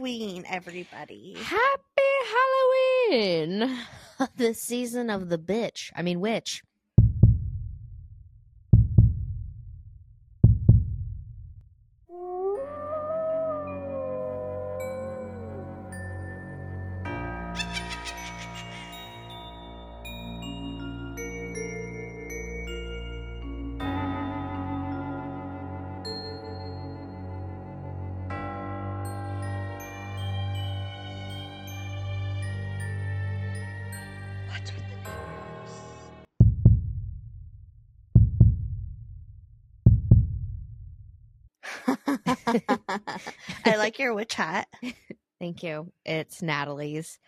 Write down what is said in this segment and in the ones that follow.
Halloween, everybody. Happy Halloween. The season of the bitch. I mean, witch. I like your witch hat. Thank you. It's Natalie's.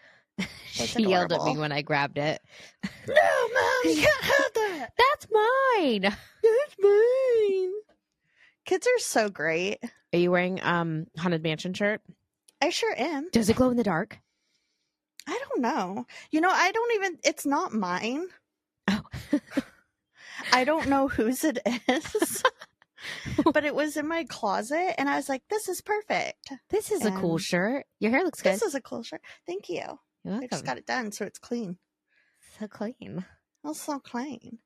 She yelled at me when I grabbed it. No, Mom, you can't have that. That's mine. That's mine. Kids are so great. Are you wearing Haunted Mansion shirt? I sure am. Does it glow in the dark? I don't know. You know, I don't even. It's not mine. Oh. I don't know whose it is. But it was in my closet, and I was like, this is perfect. This is a cool shirt. Your hair looks good. This is a cool shirt. Thank you. You're welcome. I just got it done, so it's clean. So clean. It's so clean.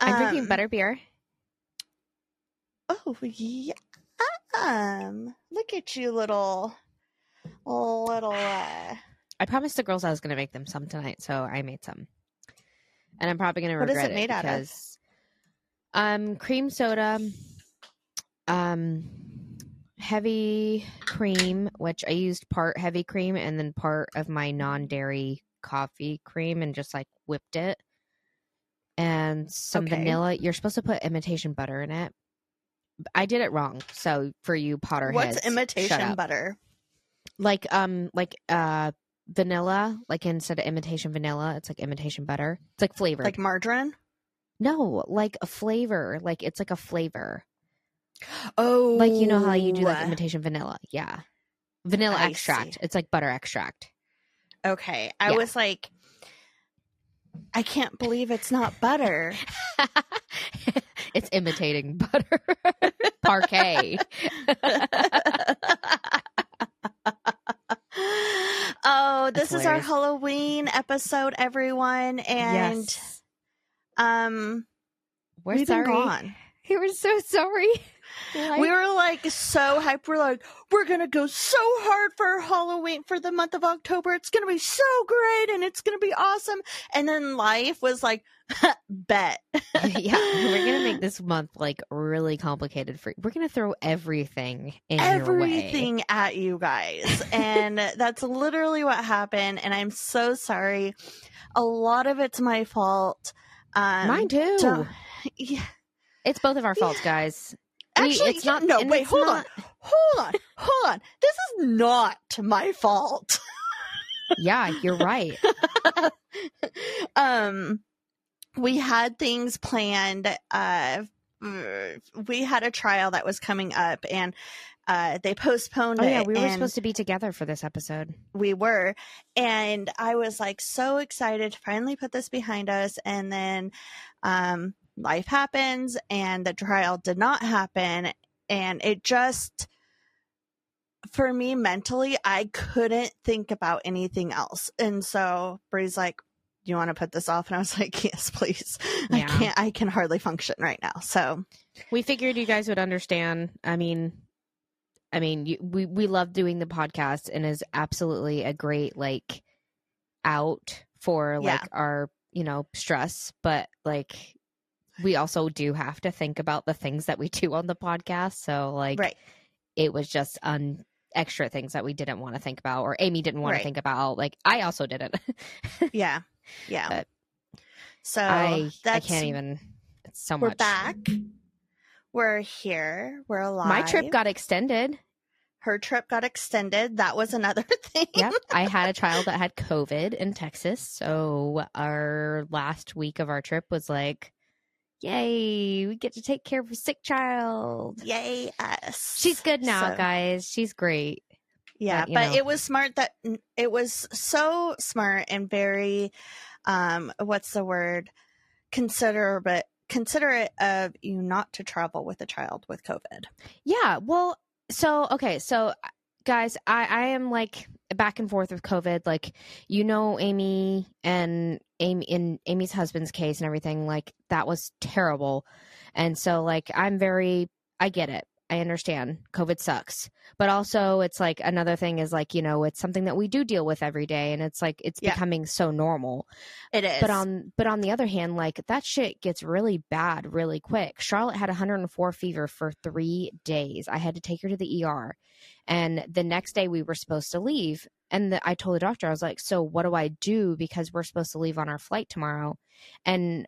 I'm drinking butter beer. Oh, yeah. Look at you, little. I promised the girls I was going to make them some tonight, so I made some. And I'm probably going to regret it. What is it made out of? Cream soda. Heavy cream, which I used part heavy cream and then part of my non-dairy coffee cream and just like whipped it. And some vanilla. You're supposed to put imitation butter in it. I did it wrong. So for you Potterheads, what's imitation butter? Like vanilla. Like instead of imitation vanilla, it's like imitation butter. It's like flavored. Like margarine? No, like a flavor. Like it's like a flavor. Oh, like you know how you do like imitation vanilla? Yeah, vanilla extract. See. It's like butter extract. Okay, I was like, I can't believe it's not butter. It's imitating butter. Parquet. Oh, this is our Halloween episode, everyone, and yes. We're sorry. Gone. We were so sorry. We were like so hyped. We're like, we're going to go so hard for Halloween for the month of October. It's going to be so great and it's going to be awesome. And then life was like, bet. Yeah, we're going to make this month like really complicated for you. We're going to throw everything in everything at you guys. And that's literally what happened. And I'm so sorry. A lot of it's my fault. Mine too. Yeah. It's both of our faults, guys. Actually, it's not. No, wait, hold on. This is not my fault. Yeah, you're right. We had things planned. We had a trial that was coming up, and they postponed it. Oh, yeah, we were supposed to be together for this episode. We were. And I was, like, so excited to finally put this behind us. And then life happens and the trial did not happen, and it just, for me mentally, I couldn't think about anything else. And so Bree's like, you want to put this off? And I was like, yes, please. Yeah. I can hardly function right now. So we figured you guys would understand. I mean we love doing the podcast, and is absolutely a great like out for like our, you know, stress, but like we also do have to think about the things that we do on the podcast. So, like, it was just extra things that we didn't want to think about, or Amy didn't want to think about. Like, I also didn't. Yeah. Yeah. But so, I can't even. It's so much. We're back. We're here. We're alive. My trip got extended. Her trip got extended. That was another thing. Yep. I had a child that had COVID in Texas. So, our last week of our trip was like, yay, we get to take care of a sick child. Yay, us. She's good now, guys. She's great. Yeah, but it was smart that it was so smart and very, what's the word? Considerate of you not to travel with a child with COVID. Yeah, well, so, okay, so guys, I am like back and forth with COVID. Like, you know, Amy in Amy's husband's case and everything, like that was terrible. And so like, I get it. I understand COVID sucks, but also it's like another thing is like, you know, it's something that we do deal with every day and it's like, it's becoming so normal. It is. But on the other hand, like that shit gets really bad really quick. Charlotte had 104 fever for 3 days. I had to take her to the ER and the next day we were supposed to leave. And I told the doctor, I was like, so what do I do? Because we're supposed to leave on our flight tomorrow. And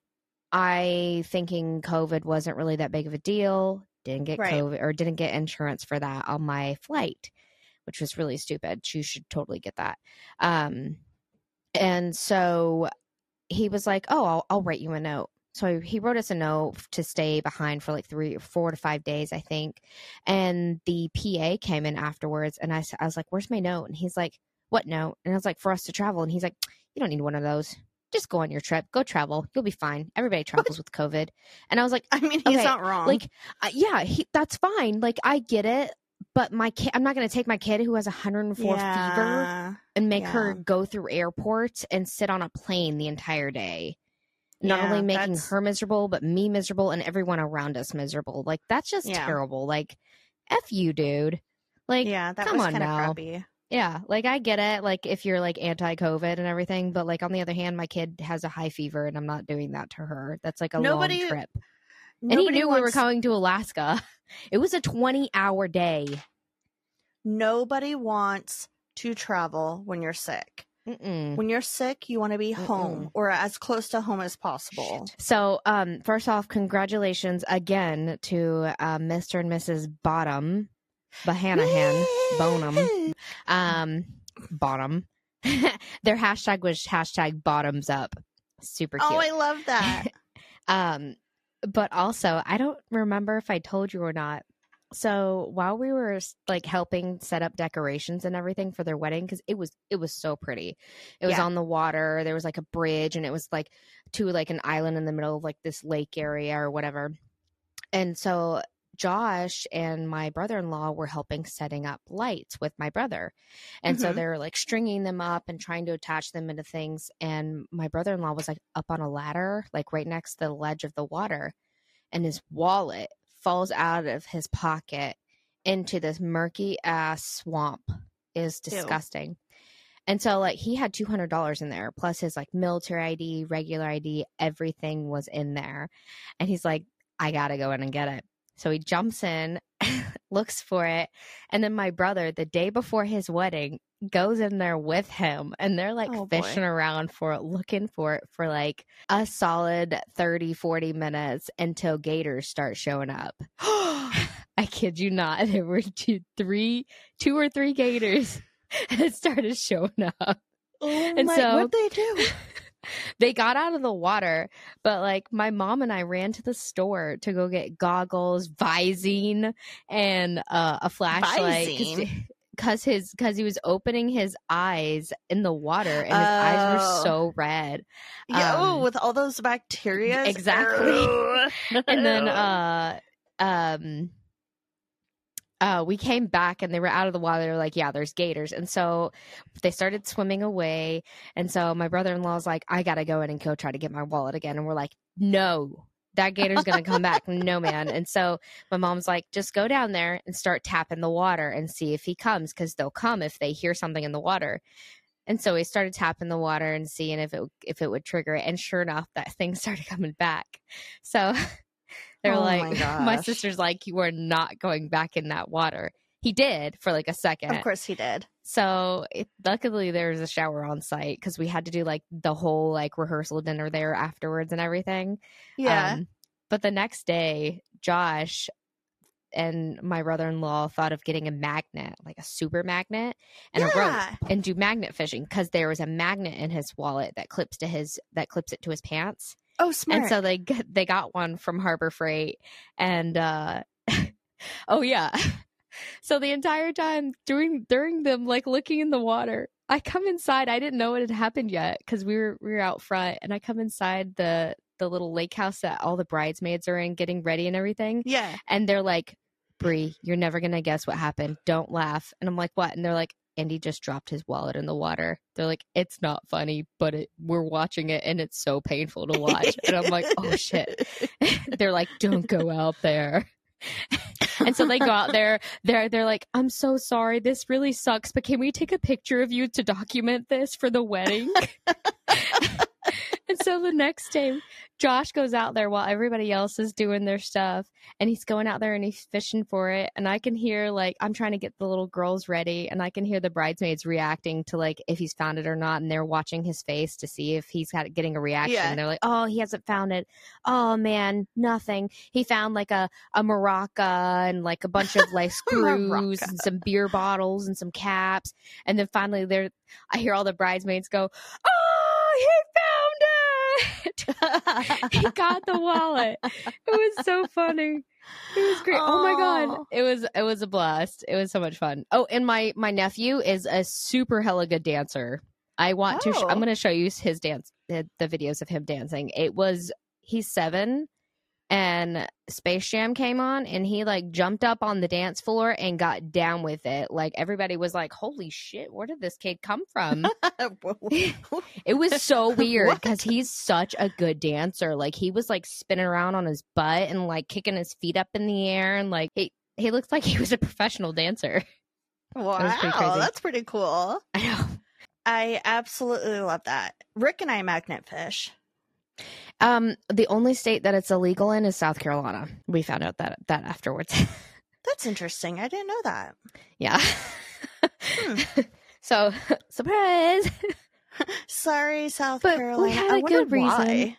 I thinking COVID wasn't really that big of a deal. Didn't get COVID or didn't get insurance for that on my flight, which was really stupid. You should totally get that. And so he was like, oh, I'll write you a note. So he wrote us a note to stay behind for like 4 to 5 days, I think. And the PA came in afterwards and I was like, where's my note? And he's like, what note? And I was like, for us to travel. And he's like, you don't need one of those. Just go on your trip. Go travel. You'll be fine. Everybody travels with COVID. And I was like, I mean, he's not wrong. Like, that's fine. Like, I get it. But my kid, I'm not going to take my kid who has 104 fever and make her go through airports and sit on a plane the entire day. Not only making her miserable, but me miserable and everyone around us miserable. Like, that's just terrible. Like, F you, dude. Like, that come was on now. Crappy. Yeah, like I get it, like if you're like anti-COVID and everything, but like on the other hand, my kid has a high fever and I'm not doing that to her. That's like a long trip. And he knew we were coming to Alaska. It was a 20-hour day. Nobody wants to travel when you're sick. Mm-mm. When you're sick, you want to be home or as close to home as possible. So first off, congratulations again to Mr. and Mrs. Bottom. Bahanahan, Bottom. Their hashtag was #bottoms up. Super cute. Oh, I love that. But also, I don't remember if I told you or not. So while we were like helping set up decorations and everything for their wedding, because it was so pretty. It was on the water. There was like a bridge, and it was like to like an island in the middle of like this lake area or whatever. And so Josh and my brother-in-law were helping setting up lights with my brother. And so they're like stringing them up and trying to attach them into things. And my brother-in-law was like up on a ladder, like right next to the ledge of the water. And his wallet falls out of his pocket into this murky ass swamp. It was disgusting. Ew. And so like he had $200 in there, plus his like military ID, regular ID, everything was in there. And he's like, I got to go in and get it. So he jumps in, looks for it. And then my brother, the day before his wedding, goes in there with him. And they're like fishing around for it, looking for it for like a solid 30, 40 minutes until gators start showing up. I kid you not. There were two or three gators that started showing up. Oh and my, so, what'd they do? They got out of the water, but like my mom and I ran to the store to go get goggles, Visine, and a flashlight because he was opening his eyes in the water and his eyes were so red. Yeah, with all those bacteria. Exactly. And then we came back and they were out of the water. They were like, yeah, there's gators. And so they started swimming away. And so my brother-in-law's like, I got to go in and go try to get my wallet again. And we're like, no, that gator's going to come back. No, man. And so my mom's like, just go down there and start tapping the water and see if he comes, because they'll come if they hear something in the water. And so we started tapping the water and seeing if it would trigger it. And sure enough, that thing started coming back. So they're my sister's like, you are not going back in that water. He did for like a second. Of course he did. So luckily there was a shower on site because we had to do like the whole like rehearsal dinner there afterwards and everything. Yeah. But the next day, Josh and my brother-in-law thought of getting a magnet, like a super magnet and a rope, and do magnet fishing because there was a magnet in his wallet that clips it to his pants. Oh, smart. And so they got one from Harbor Freight and so the entire time during them like looking in the water, I come inside. I didn't know it had happened yet because we were out front, and I come inside the little lake house that all the bridesmaids are in getting ready and everything. Yeah. And they're like, Bree, you're never going to guess what happened. Don't laugh. And I'm like, what? And they're like, Andy just dropped his wallet in the water. They're like, it's not funny, but we're watching it and it's so painful to watch. And I'm like, oh shit. They're like, don't go out there. And so they go out there. They're like, I'm so sorry. This really sucks, but can we take a picture of you to document this for the wedding? And so the next day, Josh goes out there while everybody else is doing their stuff. And he's going out there and he's fishing for it. And I can hear, like, I'm trying to get the little girls ready. And I can hear the bridesmaids reacting to, like, if he's found it or not. And they're watching his face to see if he's getting a reaction. Yeah. And they're like, oh, he hasn't found it. Oh, man, nothing. He found, like, a maraca and, like, a bunch of, like, screws and some beer bottles and some caps. And then finally, I hear all the bridesmaids go, oh, he found it. He got the wallet. It was so funny. It was great. Aww. Oh my god, it was a blast. It was so much fun. Oh, and my nephew is a super hella good dancer. I want to I'm going to show you his dance, the videos of him dancing. He's 7 and Space Jam came on and he like jumped up on the dance floor and got down with it. Like everybody was like, holy shit, where did this kid come from? It was so weird because he's such a good dancer. Like he was like spinning around on his butt and like kicking his feet up in the air. And like, he looks like he was a professional dancer. Wow. That's pretty cool. I know. I absolutely love that. Rick and I magnet fish. The only state that it's illegal in is South Carolina. We found out that afterwards. That's interesting. I didn't know that. Yeah. So surprise. Sorry, South Carolina. We had a good reason. Why.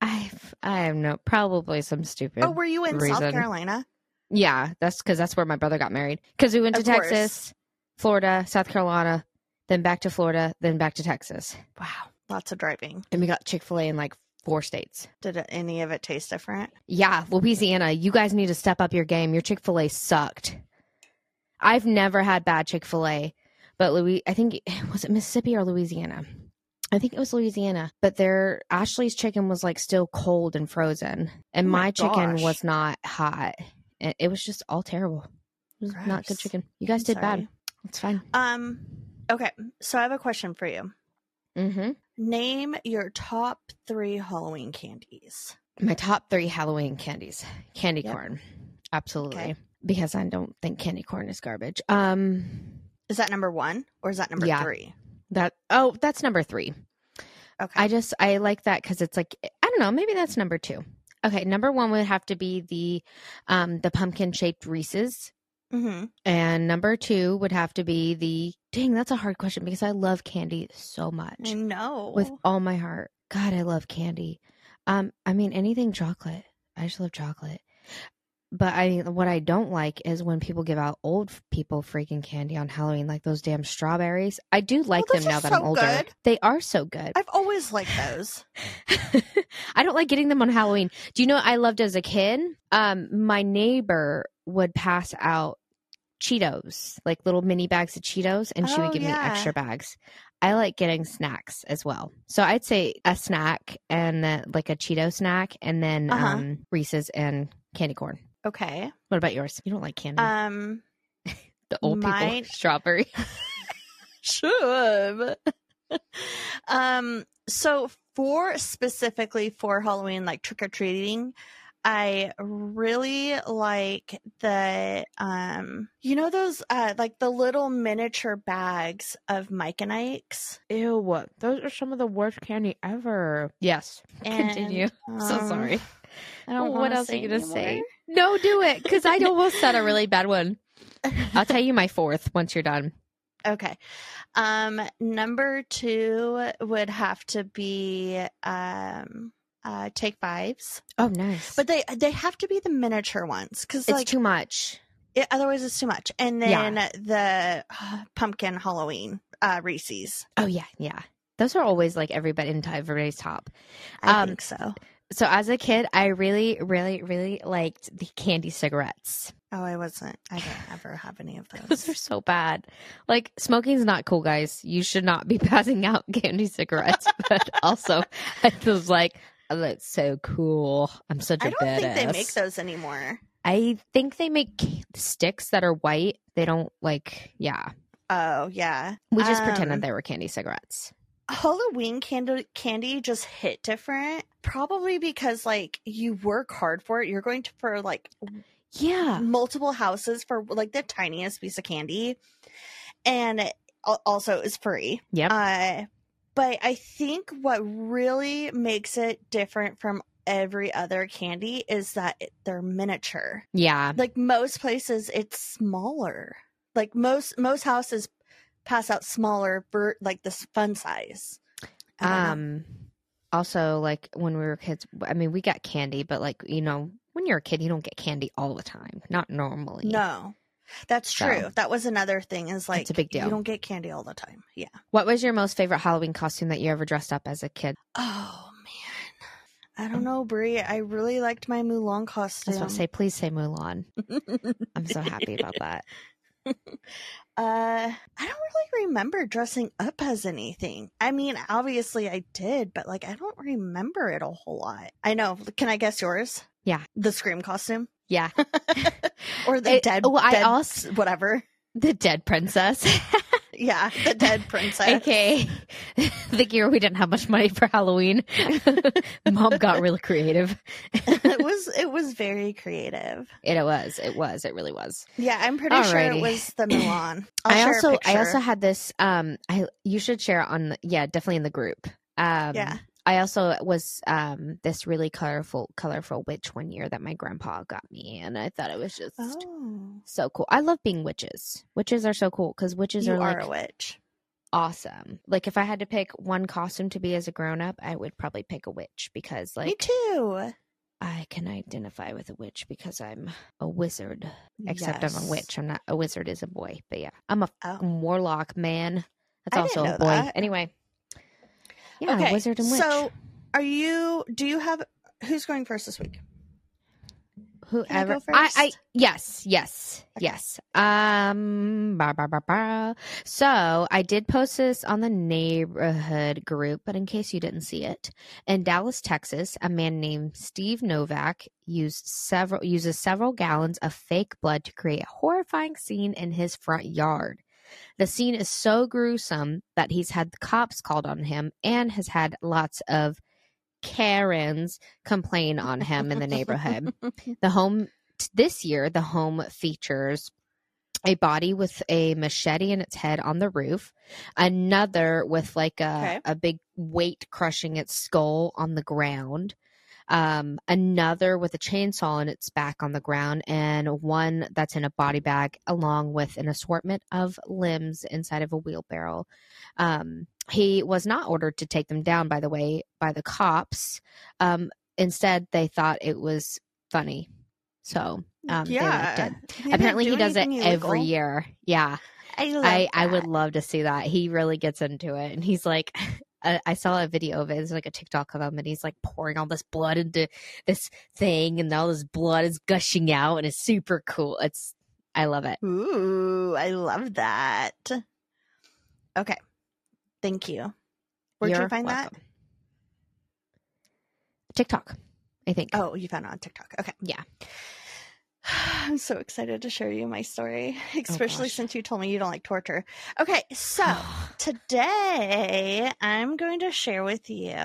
I have no, probably some stupid. Oh, were you in South Carolina? Yeah, that's because that's where my brother got married. Because we went to Texas, Florida, South Carolina, then back to Florida, then back to Texas. Wow, lots of driving. And we got Chick-fil-A in like 4 states. Did any of it taste different? Yeah. Louisiana, you guys need to step up your game. Your Chick-fil-A sucked. I've never had bad Chick-fil-A, but I think, was it Mississippi or Louisiana? I think it was Louisiana, but Ashley's chicken was like still cold and frozen. And my chicken was not hot. It was just all terrible. It was not good chicken. You guys did bad. It's fine. Okay. So I have a question for you. Mm-hmm. Name your top 3 Halloween candies. My top 3 Halloween candies. Candy corn. Absolutely. Okay. Because I don't think candy corn is garbage. Is that number 1 or is that number 3? That's number 3. Okay. I like that because it's like, I don't know, maybe that's number 2. Okay. Number 1 would have to be the pumpkin shaped Reese's. Mm-hmm. And number 2 would have to be that's a hard question because I love candy so much. I know. With all my heart. God, I love candy. I mean, anything chocolate. I just love chocolate. But what I don't like is when people give out old people freaking candy on Halloween, like those damn strawberries. I do like them now that I'm older. Good. They are so good. I've always liked those. I don't like getting them on Halloween. Do you know what I loved as a kid? My neighbor would pass out Cheetos, like little mini bags of Cheetos, and she would give me extra bags. I like getting snacks as well. So I'd say a snack and like a Cheeto snack and then Reese's and candy corn. Okay. What about yours? You don't like candy. The old people strawberry. Sure. So specifically for Halloween, like trick or treating, I really like the, those, like the little miniature bags of Mike and Ike's. Ew, those are some of the worst candy ever. Yes. Continue. I'm so sorry. I don't what else are you going to say? No, do it. Because I almost said a really bad one. I'll tell you my 4th once you're done. Okay. Number 2 would have to be, Take 5s. Oh, nice. But they have to be the miniature ones because it's like, too much. Otherwise, it's too much. And then the pumpkin Halloween Reese's. Oh yeah, yeah. Those are always like everybody's top. I think so. So as a kid, I really, really, really liked the candy cigarettes. Oh, I didn't ever have any of those. Those are so bad. Like, smoking's not cool, guys. You should not be passing out candy cigarettes. But also, I was like, oh, that's so cool. I'm such a badass. I don't think they make those anymore. I think they make sticks that are white. They don't like, yeah. Oh, yeah. We just pretended they were candy cigarettes. Halloween candy just hit different. Probably because, like, you work hard for it. You're going to, for, like, yeah, multiple houses for, like, the tiniest piece of candy. And it also is free. Yep. But I think what really makes it different from every other candy is that they're miniature. Yeah. Like, most places, it's smaller. Like, most houses pass out smaller, like, this fun size. Also, like, when we were kids, I mean, we got candy, but, like, you know, when you're a kid, you don't get candy all the time. Not normally. No. That's true. So, that was another thing is, like, it's a big deal. You don't get candy all the time. Yeah. What was your most favorite Halloween costume that you ever dressed up as a kid? Oh, man. I don't know, Brie. I really liked my Mulan costume. I was going to say, please say Mulan. I'm so happy about that. I don't really remember dressing up as anything. I mean, obviously I did, but, like, I don't remember it a whole lot. I know. Can I guess yours? Yeah. The Scream costume. Yeah. Or the whatever. The dead princess. Yeah, the dead princess. Okay. The year we didn't have much money for Halloween. Mom got really creative. It was very creative. It really was. Yeah, I'm pretty Alrighty. Sure it was the Milan. I also had this you should share on the, yeah, definitely in the group. Yeah. I also was this really colorful witch one year that my grandpa got me, and I thought it was just so cool. I love being witches. Witches are so cool because witches are like, you are a witch. Awesome. Like, if I had to pick one costume to be as a grown-up, I would probably pick a witch because, like, me too. I can identify with a witch because I'm a wizard. Except yes. I'm a witch. I'm not a wizard. Is a boy, but yeah, I'm a warlock man. That's also a boy. That. Anyway. Yeah, okay. Wizard and witch. So, who's going first this week? Whoever. Can I go first? Yes. So, I did post this on the neighborhood group, but in case you didn't see it, in Dallas, Texas, a man named Steve Novak uses several gallons of fake blood to create a horrifying scene in his front yard. The scene is so gruesome that he's had the cops called on him and has had lots of Karens complain on him in the neighborhood. The home features a body with a machete in its head on the roof, another with like a big weight crushing its skull on the ground, another with a chainsaw in its back on the ground, and one that's in a body bag along with an assortment of limbs inside of a wheelbarrow. He was not ordered to take them down, by the way, by the cops. Instead, they thought it was funny. So, they liked it. Apparently, he does it every year. Yeah. I would love to see that. He really gets into it, and he's like... I saw a video of it. It's like a TikTok of him, and he's like pouring all this blood into this thing, and all this blood is gushing out, and it's super cool. I love it. Ooh, I love that. Okay, thank you. Where did you find that? TikTok, I think. Oh, you found it on TikTok. Okay, yeah. I'm so excited to share you my story, especially since you told me you don't like torture. Okay, so today I'm going to share with you,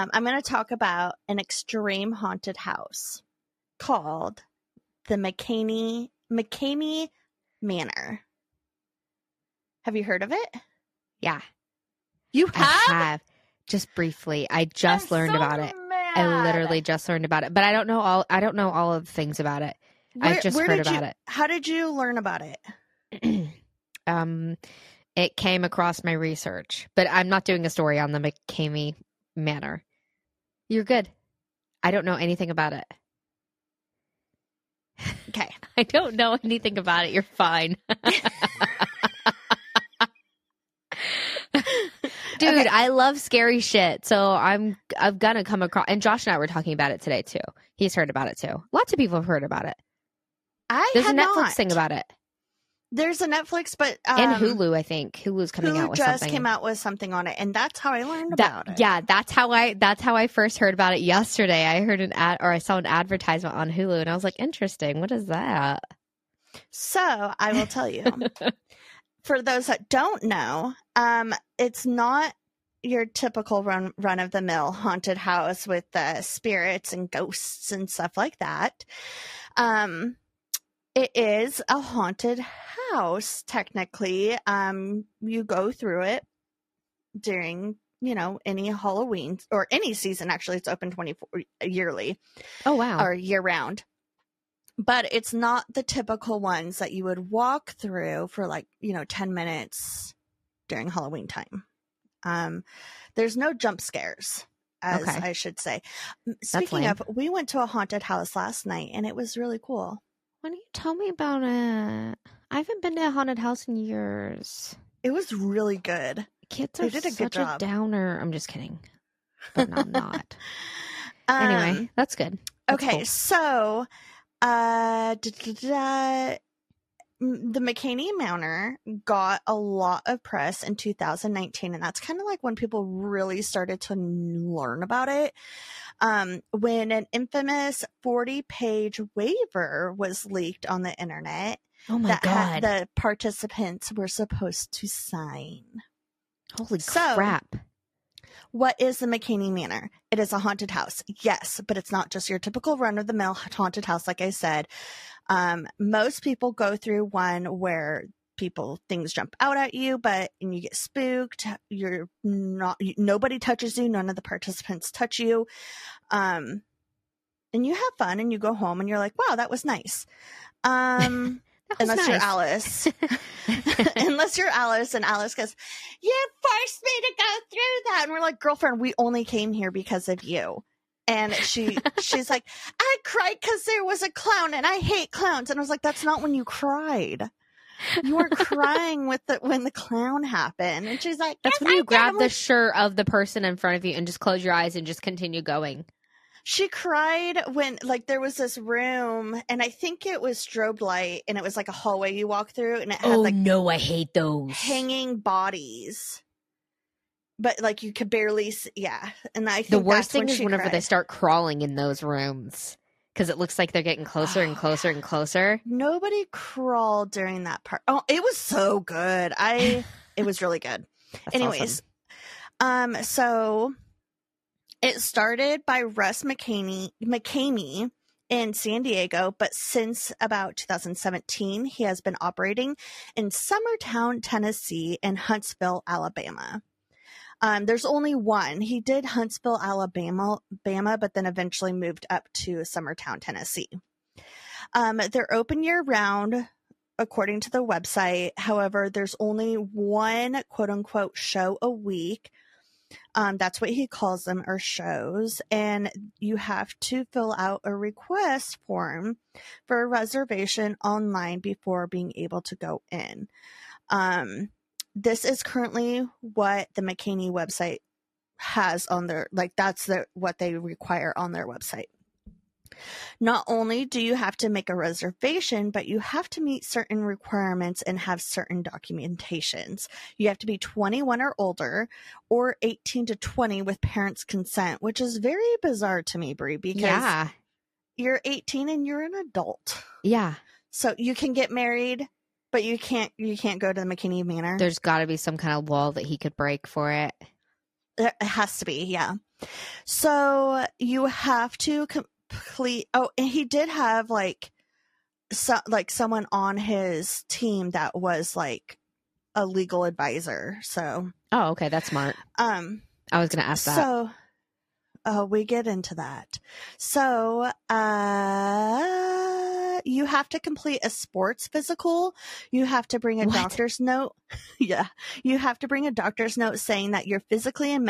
I'm going to talk about an extreme haunted house called the McKamey Manor. Have you heard of it? Yeah. You have? I have. Just briefly. I just learned about it. I literally just learned about it, but I don't know all of the things about it. I've just heard about it. How did you learn about it? It came across my research, but I'm not doing a story on the McKamey Manor. You're good. I don't know anything about it. Okay. I don't know anything about it. You're fine. Dude, okay. I love scary shit, so I'm gonna come across. And Josh and I were talking about it today too. He's heard about it too. Lots of people have heard about it. There's a Netflix thing about it. There's a Netflix, but and Hulu, I think. Hulu's coming out with something. Hulu just came out with something on it, and that's how I learned about it. Yeah, that's how I first heard about it yesterday. I heard an ad, or I saw an advertisement on Hulu, and I was like, interesting, what is that? So I will tell you. For those that don't know, it's not your typical run-of-the-mill haunted house with spirits and ghosts and stuff like that. It is a haunted house, technically. You go through it during, any Halloween or any season. Actually, it's open 24 yearly. Oh, wow. Or year-round. But it's not the typical ones that you would walk through for 10 minutes during Halloween time. There's no jump scares, as okay. I should say. Speaking of, we went to a haunted house last night, and it was really cool. Why don't you tell me about it? I haven't been to a haunted house in years. It was really good. Kids are such a downer. I'm just kidding. But I'm not. Anyway, that's good. That's okay, cool. So... the McKamey Manor got a lot of press in 2019, and that's kind of like when people really started to learn about it, when an infamous 40-page waiver was leaked on the internet. Oh my God. The participants were supposed to sign. Holy crap. What is the McKamey Manor? It is a haunted house, yes, but it's not just your typical run-of-the-mill haunted house, like I said. Most people go through one where things jump out at you, and you get spooked. Nobody touches you. None of the participants touch you. And you have fun, and you go home, and you're like, wow, that was nice. Unless you're Alice. Unless you're Alice, and Alice goes, you forced me to go through that. And we're like, girlfriend, we only came here because of you. And she's like, I cried because there was a clown, and I hate clowns. And I was like, that's not when you cried. You were crying when the clown happened. And she's like, that's when you grab the shirt of the person in front of you and just close your eyes and just continue going. She cried when, there was this room, and I think it was strobe light, and it was, a hallway you walk through, and it had, I hate those. Hanging bodies. But, you could barely see, yeah. And I think the worst thing is whenever they start crawling in those rooms, because it looks like they're getting closer and closer and closer. Nobody crawled during that part. Oh, it was so good. It was really good. That's anyways, awesome. So... It started by Russ McKamey in San Diego, but since about 2017, he has been operating in Summertown, Tennessee, and Huntsville, Alabama. There's only one. He did Huntsville, Alabama, but then eventually moved up to Summertown, Tennessee. They're open year-round, according to the website. However, there's only one quote-unquote show a week. That's what he calls them, or shows, and you have to fill out a request form for a reservation online before being able to go in. This is currently what the McKamey website has on their, what they require on their website. Not only do you have to make a reservation, but you have to meet certain requirements and have certain documentations. You have to be 21 or older, or 18 to 20 with parents' consent, which is very bizarre to me, Brie, because you're 18 and you're an adult. Yeah. So you can get married, but you can't go to the McKamey Manor. There's got to be some kind of law that he could break for it. It has to be, yeah. So you have to... and he did have someone on his team that was a legal advisor. So okay, that's smart. I was gonna ask that. So we get into that. So you have to complete a sports physical. You have to bring a doctor's note. Yeah. You have to bring a doctor's note saying that you're physically and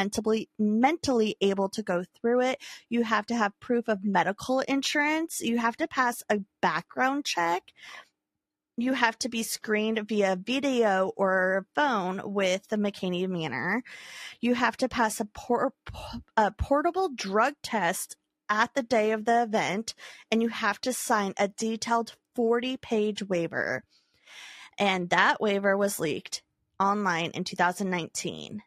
mentally able to go through it. You have to have proof of medical insurance. You have to pass a background check. You have to be screened via video or phone with the McKamey Manor. You have to pass a portable drug test at the day of the event, and you have to sign a detailed 40-page waiver. And that waiver was leaked online in 2019.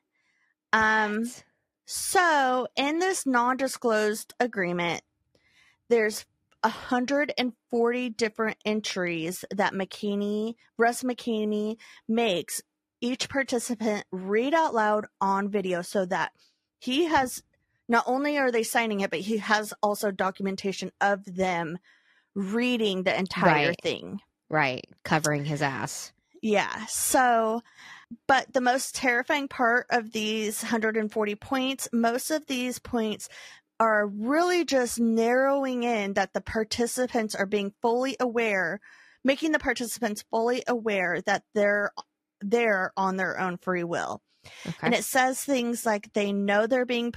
So in this non-disclosed agreement, there's 140 different entries that Russ McKamey makes each participant read out loud on video, so that he has, not only are they signing it, but he has also documentation of them reading the entire thing. Right. Covering his ass. Yeah. So, but the most terrifying part of these 140 points, most of these points are really just narrowing in that the participants are being fully aware, making the participants fully aware that they're there on their own free will. Okay. And it says things like they know they're being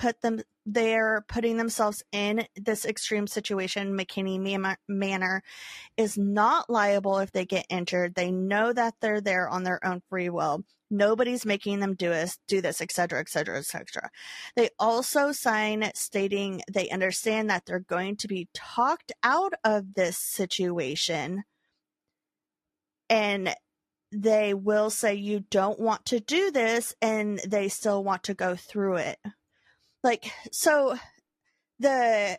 they're putting themselves in this extreme situation. McKamey Manor is not liable if they get injured. They know that they're there on their own free will. Nobody's making them do this, et cetera, et cetera, et cetera. They also sign stating they understand that they're going to be talked out of this situation, and they will say you don't want to do this, and they still want to go through it. Like, so the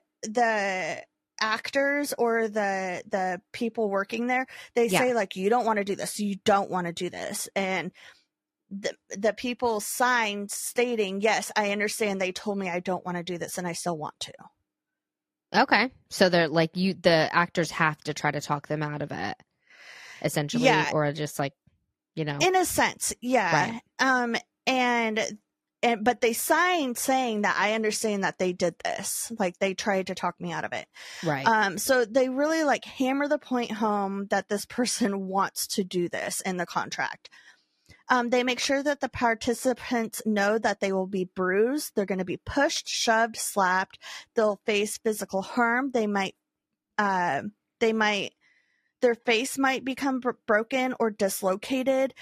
actors or the people working there, they say, like, you don't want to do this. You don't want to do this. And the people signed stating, yes, I understand. They told me I don't want to do this, and I still want to. Okay. So they're like, the actors have to try to talk them out of it, essentially, or just like, you know, in a sense. Yeah. Right. But they signed saying that I understand that they did this, like they tried to talk me out of it. Right. So they really like hammer the point home that this person wants to do this in the contract. They make sure that the participants know that they will be bruised. They're going to be pushed, shoved, slapped. They'll face physical harm. Their face might become broken or dislocated,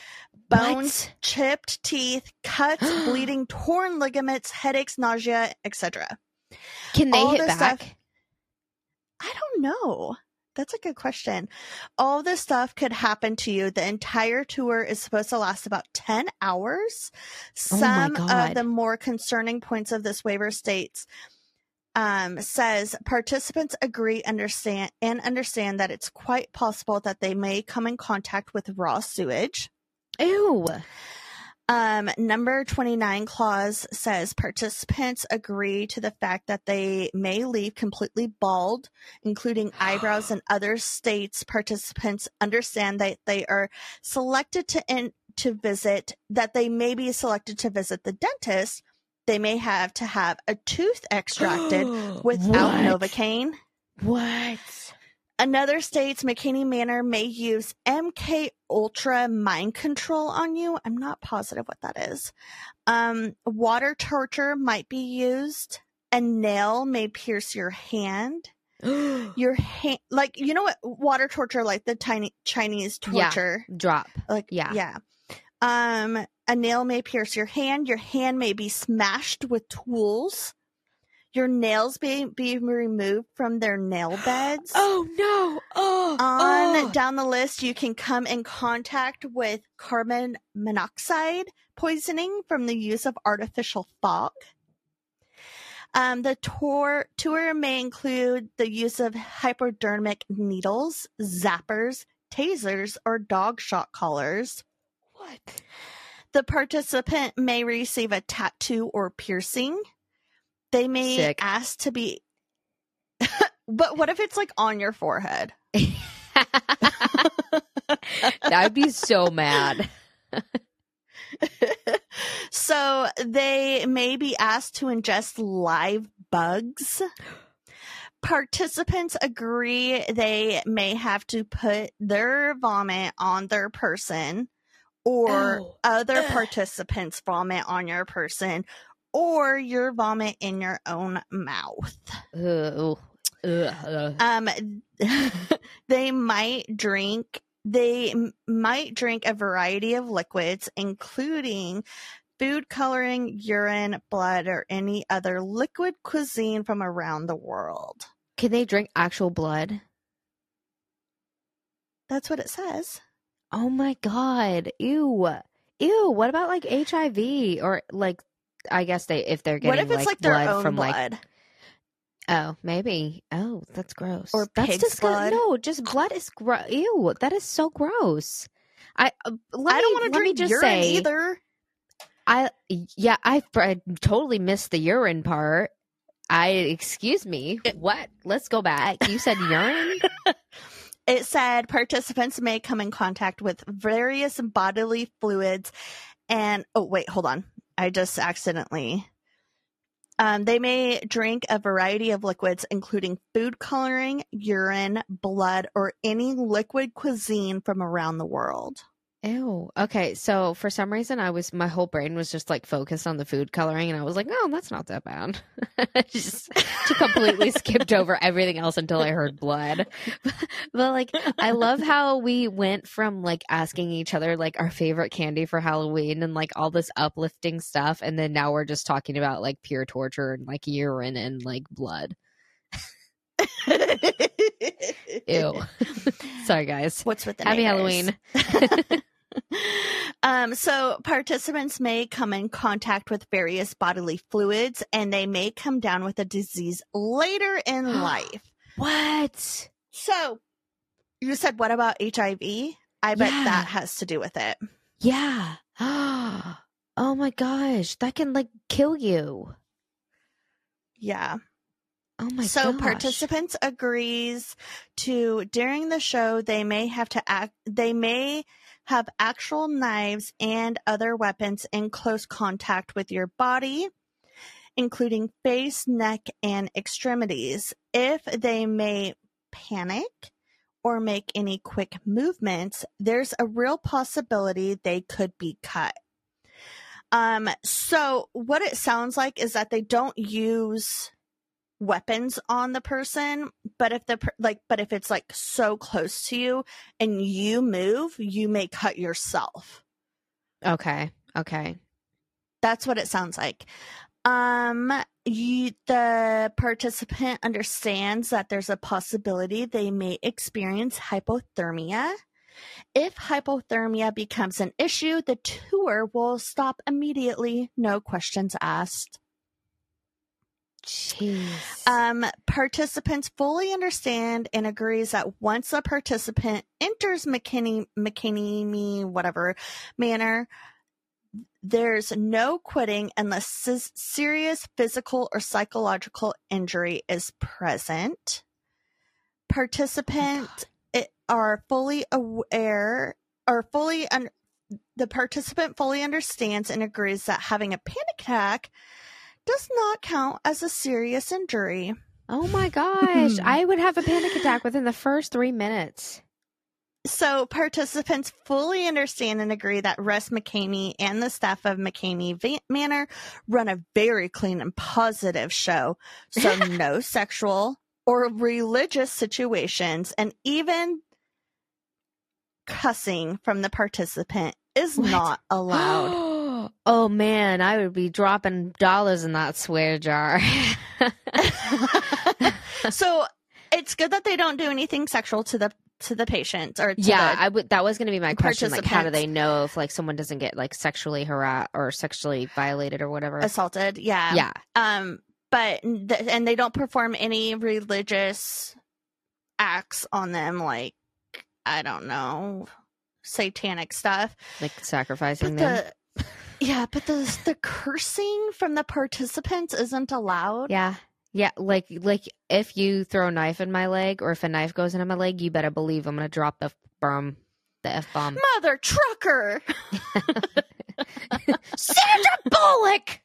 bones, chipped teeth, cuts, bleeding, torn ligaments, headaches, nausea, etc. Can they hit back? I don't know. That's a good question. All this stuff could happen to you. The entire tour is supposed to last about 10 hours. Some of the more concerning points of this waiver states... says participants agree understand that it's quite possible that they may come in contact with raw sewage. Ew. Number 29 clause says participants agree to the fact that they may leave completely bald, including eyebrows and other states. Participants understand that they are selected to visit the dentist. They may have to have a tooth extracted without Novocaine. What? Another states McKamey Manor may use MK Ultra mind control on you. I'm not positive what that is. Water torture might be used. A nail may pierce your hand. Your hand, like, you know what? Water torture, like the tiny Chinese torture. Yeah, drop. Like, yeah. Yeah. A nail may pierce your hand. Your hand may be smashed with tools. Your nails may be removed from their nail beds. Oh, no. Down the list, you can come in contact with carbon monoxide poisoning from the use of artificial fog. The tour may include the use of hypodermic needles, zappers, tasers, or dog shot collars. What? The participant may receive a tattoo or piercing. They may ask to be... But what if it's, like, on your forehead? I'd be so mad. So they may be asked to ingest live bugs. Participants agree they may have to put their vomit on their person. Or other participants vomit on your person, or your vomit in your own mouth. They might drink a variety of liquids, including food coloring, urine, blood, or any other liquid cuisine from around the world. Can they drink actual blood? That's what it says. Oh my God. Ew. Ew. What about like HIV or like, I guess they, if they're getting like blood from like. Oh, maybe. Oh, that's gross. Or pig's blood. No, just blood is gross. Ew, that is so gross. I don't want to drink urine either. I totally missed the urine part. Excuse me. What? Let's go back. You said urine? It said participants may come in contact with various bodily fluids and, oh, wait, hold on. I just accidentally... they may drink a variety of liquids, including food coloring, urine, blood, or any liquid cuisine from around the world. Ew. Okay. So for some reason, my whole brain was just like focused on the food coloring, and I was like, "Oh, that's not that bad." just completely skipped over everything else until I heard blood. But like, I love how we went from like asking each other like our favorite candy for Halloween and like all this uplifting stuff, and then now we're just talking about like pure torture and like urine and like blood. Ew. Sorry, guys. What's with the happy Halloween? So participants may come in contact with various bodily fluids and they may come down with a disease later in life. What? So you said, what about HIV? I bet that has to do with it. Yeah. Oh my gosh. That can like kill you. Yeah. Oh my gosh. Participants agrees to during the show, they may have actual knives and other weapons in close contact with your body, including face, neck, and extremities. If they may panic or make any quick movements, there's a real possibility they could be cut. So what it sounds like is that they don't use weapons on the person, but if it's like so close to you and you move, you may cut yourself. Okay That's what it sounds like. The participant understands that there's a possibility they may experience hypothermia. If hypothermia becomes an issue, the tour will stop immediately, no questions asked. Jeez. Participants fully understand and agrees that once a participant enters McKamey whatever manor, there's no quitting unless serious physical or psychological injury is present. The participant fully understands and agrees that having a panic attack does not count as a serious injury. Oh my gosh. I would have a panic attack within the first 3 minutes. So participants fully understand and agree that Russ McKamey and the staff of McKamey Manor run a very clean and positive show. So no sexual or religious situations, and even cussing from the participant is not allowed. Oh man, I would be dropping dollars in that swear jar. So it's good that they don't do anything sexual to the patient or to that was going to be my question. Like, how do they know if like someone doesn't get like sexually harassed or sexually violated or whatever? Assaulted, yeah, yeah. But they don't perform any religious acts on them, like I don't know, satanic stuff, like sacrificing them. Yeah, but the cursing from the participants isn't allowed. Yeah, like if you throw a knife in my leg, or if a knife goes into my leg, you better believe I'm gonna drop the f-bomb. Mother trucker, Sandra Bullock.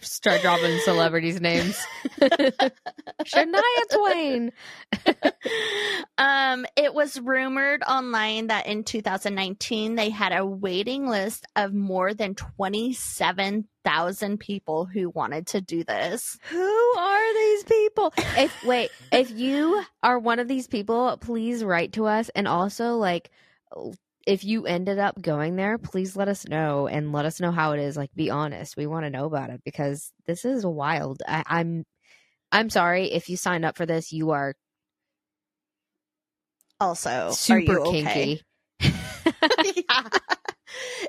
Start dropping celebrities' names. Shania Twain. It was rumored online that in 2019 they had a waiting list of more than 27,000 people who wanted to do this. Who are these people? If you are one of these people, please write to us, and also like, if you ended up going there, please let us know and let us know how it is. Like, be honest. We want to know about it because this is wild. I'm sorry. If you signed up for this, you are Also, super kinky. Yeah.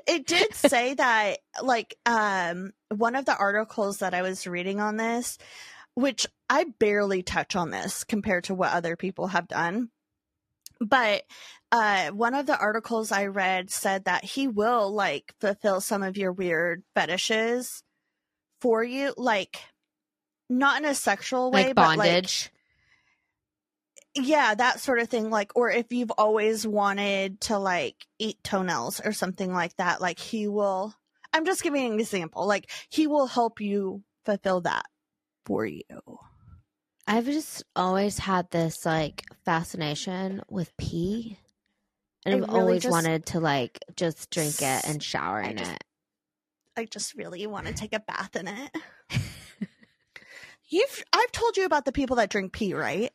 It did say that, like, one of the articles that I was reading on this, which I barely touch on this compared to what other people have done, but one of the articles I read said that he will, like, fulfill some of your weird fetishes for you, like, not in a sexual way, like bondage. But, like, yeah, that sort of thing. Like, or if you've always wanted to, like, eat toenails or something like that, like, he will, I'm just giving an example, like, he will help you fulfill that for you. I've just always had this, like, fascination with pee, and I've really always wanted to, like, just drink it and shower in it. I just really want to take a bath in it. I've told you about the people that drink pee, right?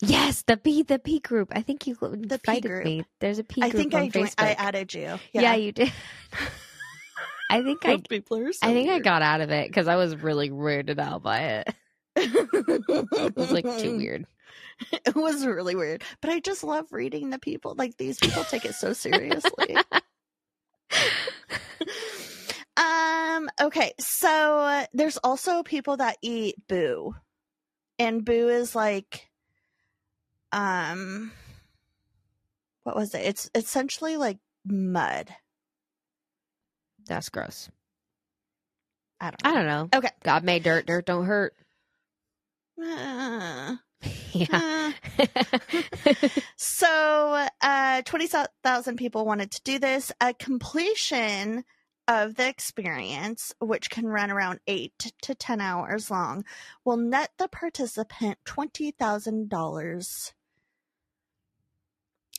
Yes, the pee group. I think you invited me. There's a pee group. I think I added you. Yeah you did. I think those people are so weird. I got out of it because I was really weirded out by it. It was, like, too weird. It was really weird, but I just love reading the people. Like, these people take it so seriously. Okay, so there's also people that eat boo, and boo is, like, what was it? It's essentially like mud. That's gross. I don't know. Okay, God made dirt. Dirt don't hurt. Yeah. So 20,000 people wanted to do this. A completion of the experience, which can run around 8 to 10 hours long, will net the participant $20,000.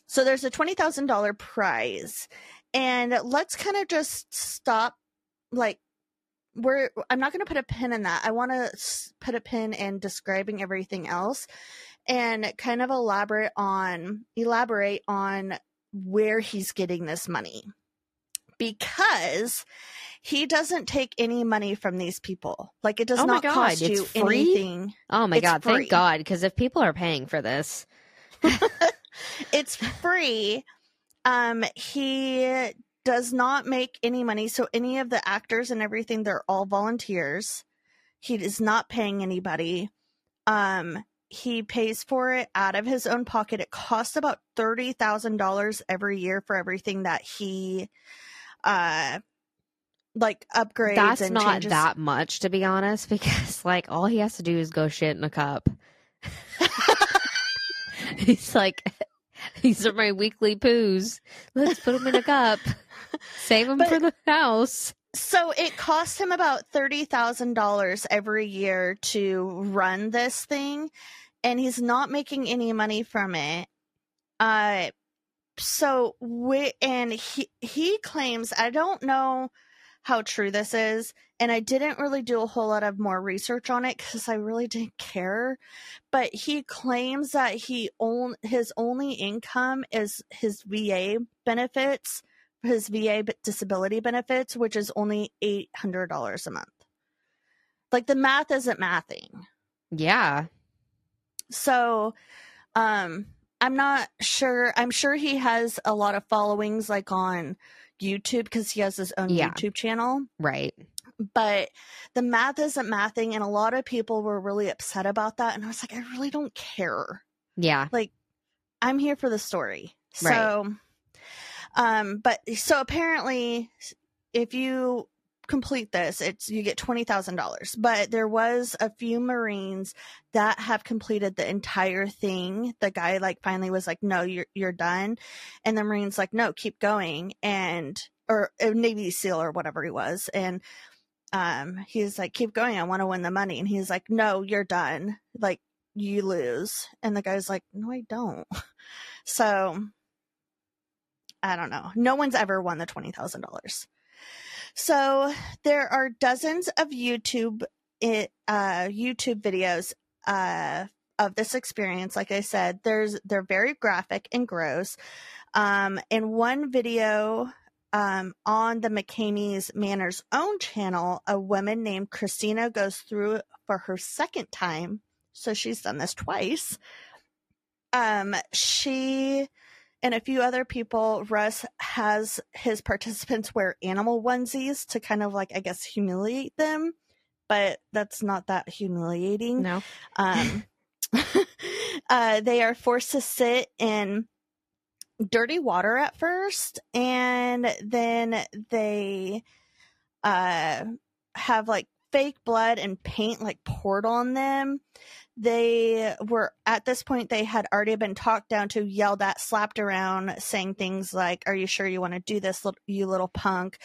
So there's a $20,000 prize. And let's kind of just stop, like, I'm not going to put a pin in that. I want to put a pin in describing everything else and kind of elaborate on where he's getting this money, because he doesn't take any money from these people. Like, it does not cost you anything. Oh my God. Thank God. 'Cause if people are paying for this, it's free. He does not make any money. So any of the actors and everything, they're all volunteers. He is not paying anybody. He pays for it out of his own pocket. It costs about $30,000 every year for everything that he like upgrades. That's and not changes. That much, to be honest, because, like, all he has to do is go shit in a cup. He's like, these are my weekly poos. Let's put them in a cup. Save them for the house. So it costs him about $30,000 every year to run this thing, and he's not making any money from it. So he claims, I don't know how true this is, and I didn't really do a whole lot of more research on it because I really didn't care, but he claims that his only income is his VA benefits, his VA disability benefits, which is only $800 a month. Like, the math isn't mathing. Yeah. So, I'm not sure. I'm sure he has a lot of followings, like, on YouTube, because he has his own YouTube channel. Right. But the math isn't mathing, and a lot of people were really upset about that, and I was like, I really don't care. Yeah. Like, I'm here for the story. Right. So, so apparently, if you complete this, you get $20,000. But there was a few Marines that have completed the entire thing. The guy, like, finally was like, "No, you're done," and the Marine's like, "No, keep going," or a Navy SEAL or whatever he was, and he's like, "Keep going, I want to win the money," and he's like, "No, you're done. Like, you lose," and the guy's like, "No, I don't." So. I don't know. No one's ever won the $20,000. So there are dozens of YouTube videos of this experience. Like I said, they're very graphic and gross. In one video on the McKamey Manor's own channel, a woman named Christina goes through for her second time. So she's done this twice. She and a few other people, Russ has his participants wear animal onesies to kind of like, I guess, humiliate them, but that's not that humiliating. No. They are forced to sit in dirty water at first, and then they have like fake blood and paint like poured on them. They were, at this point, they had already been talked down to, yelled at, slapped around, saying things like, "Are you sure you want to do this, you little punk?"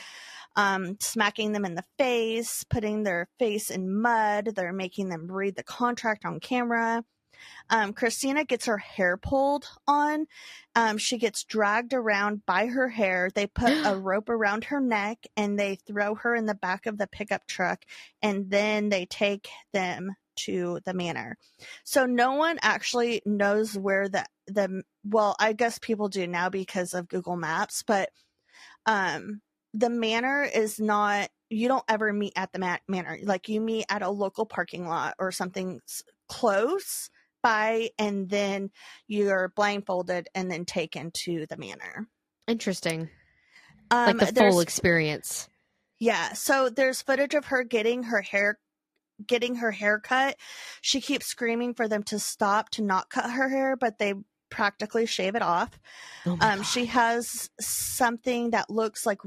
Smacking them in the face, putting their face in mud. They're making them read the contract on camera. Christina gets her hair pulled on. She gets dragged around by her hair. They put a rope around her neck and they throw her in the back of the pickup truck, and then they take them to the manor. So no one actually knows where the well, I guess people do now because of Google Maps, but the manor is not, you don't ever meet at the manor. Like, you meet at a local parking lot or something close by, and then you're blindfolded and then taken to the manor. Interesting. Like the full experience. Yeah. So there's footage of her getting her hair cut. She keeps screaming for them to stop, to not cut her hair, but they practically shave it off. Oh my God. She has something that looks like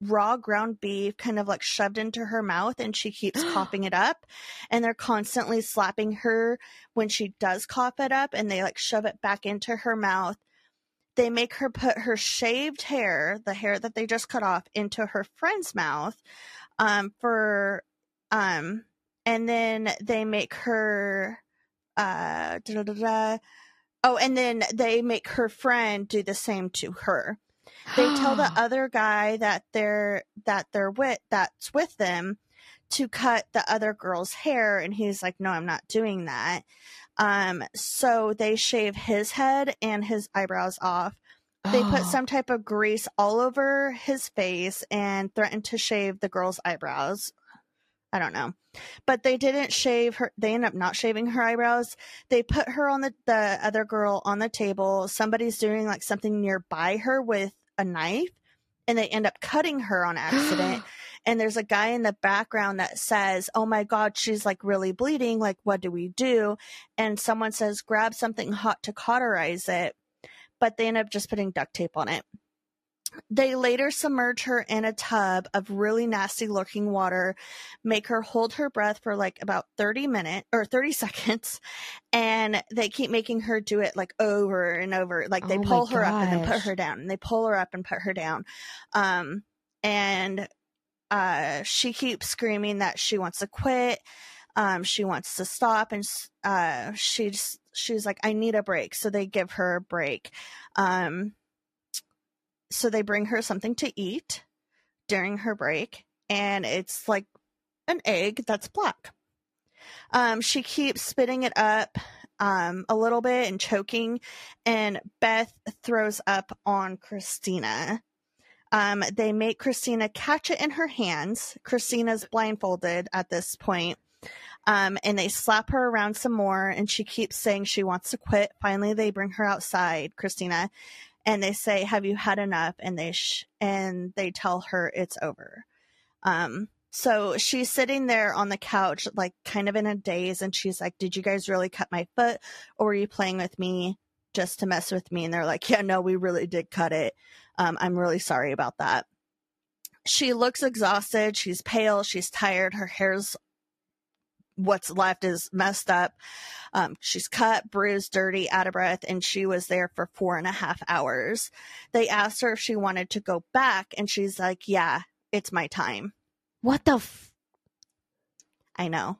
raw ground beef kind of like shoved into her mouth, and she keeps coughing it up, and they're constantly slapping her when she does cough it up, and they like shove it back into her mouth. They make her put her shaved hair, the hair that they just cut off, into her friend's mouth, and then they make her and then they make her friend do the same to her. They tell the other guy that's with them to cut the other girl's hair, and he's like, "No, I'm not doing that." So they shave his head and his eyebrows off. They put some type of grease all over his face and threaten to shave the girl's eyebrows. I don't know, but they didn't shave her. They end up not shaving her eyebrows. They put her on the other girl on the table. Somebody's doing like something nearby her with a knife, and they end up cutting her on accident. And there's a guy in the background that says, "Oh my God, she's like really bleeding. Like, what do we do?" And someone says, "Grab something hot to cauterize it." But they end up just putting duct tape on it. They later submerge her in a tub of really nasty looking water, make her hold her breath for like about 30 seconds. And they keep making her do it like over and over. Like, they pull her up and then put her down, and they pull her up and put her down. She keeps screaming that she wants to quit. She wants to stop, and she's like, "I need a break." So they give her a break. So they bring her something to eat during her break, and it's like an egg that's black. She keeps spitting it up a little bit and choking, and Beth throws up on Christina. They make Christina catch it in her hands. Christina's blindfolded at this point. And they slap her around some more, and she keeps saying she wants to quit. Finally, they bring her outside, Christina, and they say, "Have you had enough?" And they tell her it's over. So she's sitting there on the couch, like kind of in a daze. And she's like, "Did you guys really cut my foot? Or were you playing with me just to mess with me?" And they're like, "Yeah, no, we really did cut it. I'm really sorry about that." She looks exhausted. She's pale. She's tired. Her hair's, what's left is messed up. She's cut, bruised, dirty, out of breath, and she was there for 4.5 hours. They asked her if she wanted to go back, and she's like, "Yeah, it's my time." What the I know.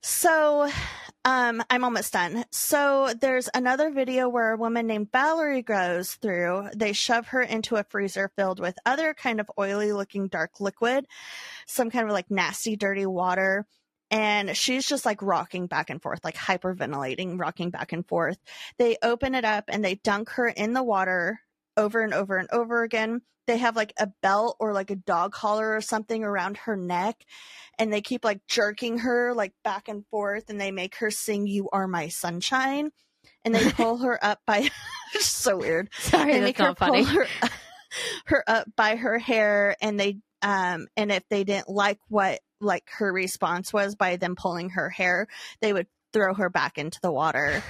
So I'm almost done. So there's another video where a woman named Valerie goes through. They shove her into a freezer filled with other kind of oily looking dark liquid, some kind of like nasty dirty water. And she's just like rocking back and forth, like hyperventilating, rocking back and forth. They open it up and they dunk her in the water over and over and over again. They have like a belt or like a dog collar or something around her neck. And they keep like jerking her like back and forth. And they make her sing, "You Are My Sunshine." and they pull her up by so weird. Sorry, they make her funny. Pull her up by her hair, and they and if they didn't like what like her response was by them pulling her hair, they would throw her back into the water.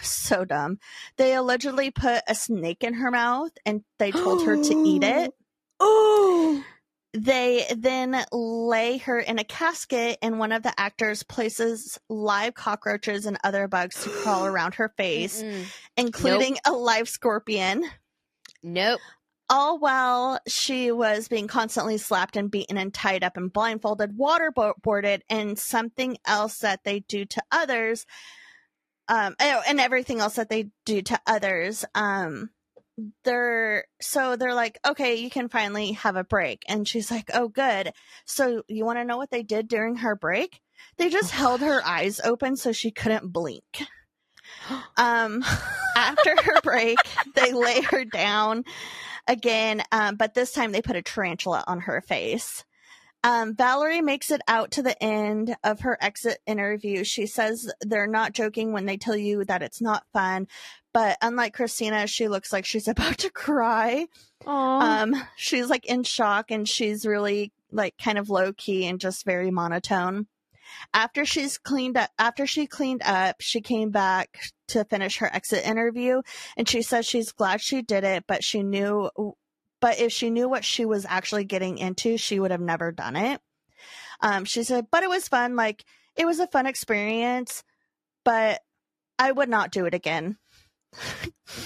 So dumb. They allegedly put a snake in her mouth and they told her to eat it. Oh. They then lay her in a casket, and one of the actors places live cockroaches and other bugs to crawl around her face, including a live scorpion. All while she was being constantly slapped and beaten and tied up and blindfolded, waterboarded, and something else that they do to others. And everything else that they do to others. They're like, okay, you can finally have a break. And she's like, oh, good. So you want to know what they did during her break? They just held her eyes open so she couldn't blink. After her break, they lay her down again. But this time they put a tarantula on her face. Valerie makes it out to the end of her exit interview. She says they're not joking when they tell you that it's not fun, but unlike Christina, she looks like she's about to cry. She's like in shock, and she's really like kind of low key and just very monotone. After she cleaned up, she came back to finish her exit interview, and she says she's glad she did it, but she knew. But if she knew what she was actually getting into, she would have never done it. She said, but it was fun. Like, it was a fun experience, but I would not do it again.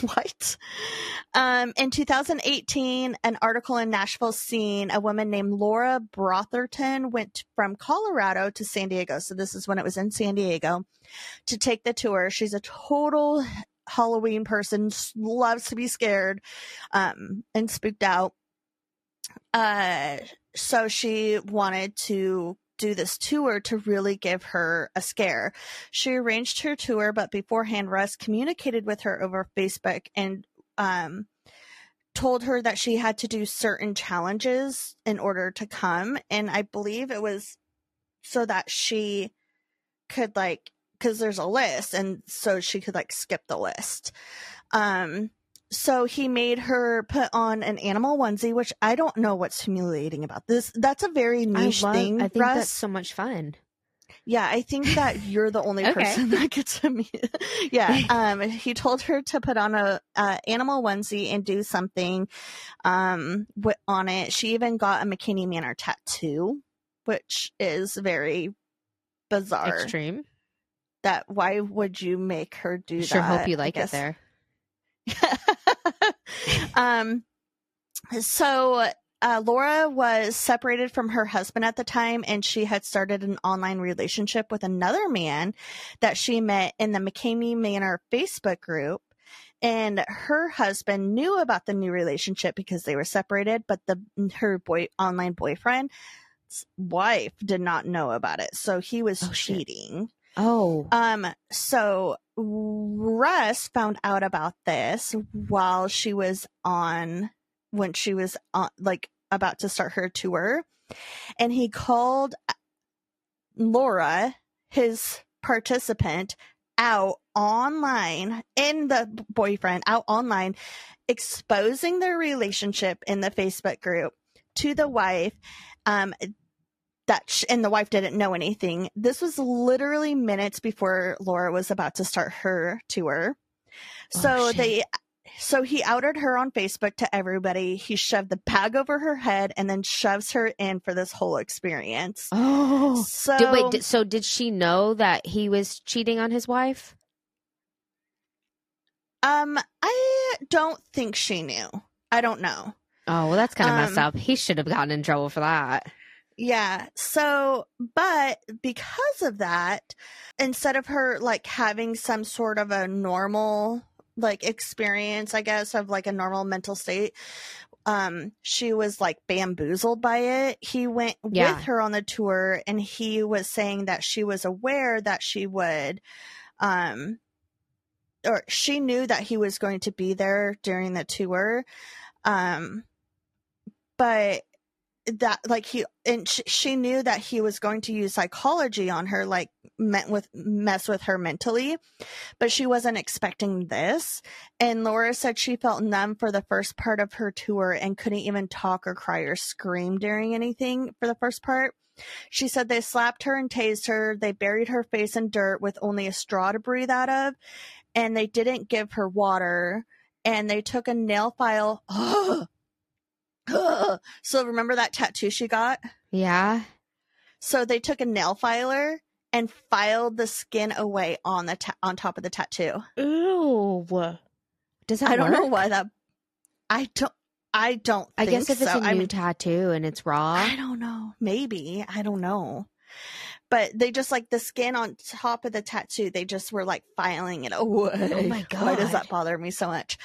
What? In 2018, an article in Nashville Scene, a woman named Laura Brotherton went from Colorado to San Diego. So this is when it was in San Diego to take the tour. She's a total Halloween person, loves to be scared and spooked out, so she wanted to do this tour to really give her a scare. She arranged her tour, but beforehand Russ communicated with her over Facebook and told her that she had to do certain challenges in order to come, and I believe it was so that she could like, because there's a list, and so she could like skip the list. So he made her put on an animal onesie, which I don't know what's humiliating about this. That's a very niche thing. I think Russ, that's so much fun. Yeah, I think that you're the only person that gets to me. Yeah. He told her to put on a animal onesie and do something on it. She even got a McKamey Manor tattoo, which is very bizarre. Extreme. That why would you make her do that? Sure hope you like it there. So Laura was separated from her husband at the time, and she had started an online relationship with another man that she met in the McKamey Manor Facebook group. And her husband knew about the new relationship because they were separated, but her online boyfriend's wife did not know about it. So he was cheating. Shit. So Russ found out about this while she was about to start her tour, and he called Laura, his participant, out online, and the boyfriend out online, exposing their relationship in the Facebook group to the wife. And the wife didn't know anything. This was literally minutes before Laura was about to start her tour. So he outed her on Facebook to everybody. He shoved the bag over her head and then shoves her in for this whole experience. So did she know that he was cheating on his wife? I don't think she knew. I don't know. Oh, well, that's kind of messed up. He should have gotten in trouble for that. Yeah. So, but because of that, instead of her like having some sort of a normal like experience, I guess, of like a normal mental state, she was like bamboozled by it. He went with her on the tour, and he was saying that she was aware that she would, or she knew that he was going to be there during the tour. But that like he and she knew that he was going to use psychology on her, like mess with her mentally, but she wasn't expecting this. And Laura said she felt numb for the first part of her tour and couldn't even talk or cry or scream during anything for the first part. She said they slapped her and tased her. They buried her face in dirt with only a straw to breathe out of, and they didn't give her water, and they took a nail file. So remember that tattoo she got? Yeah. So they took a nail filer and filed the skin away on the on top of the tattoo. Ew. Does that work? I don't know why that. I don't. I guess if it's a new tattoo and it's raw. I don't know. Maybe. I don't know. But they just like the skin on top of the tattoo. They just were like filing it away. Oh my god. Why does that bother me so much?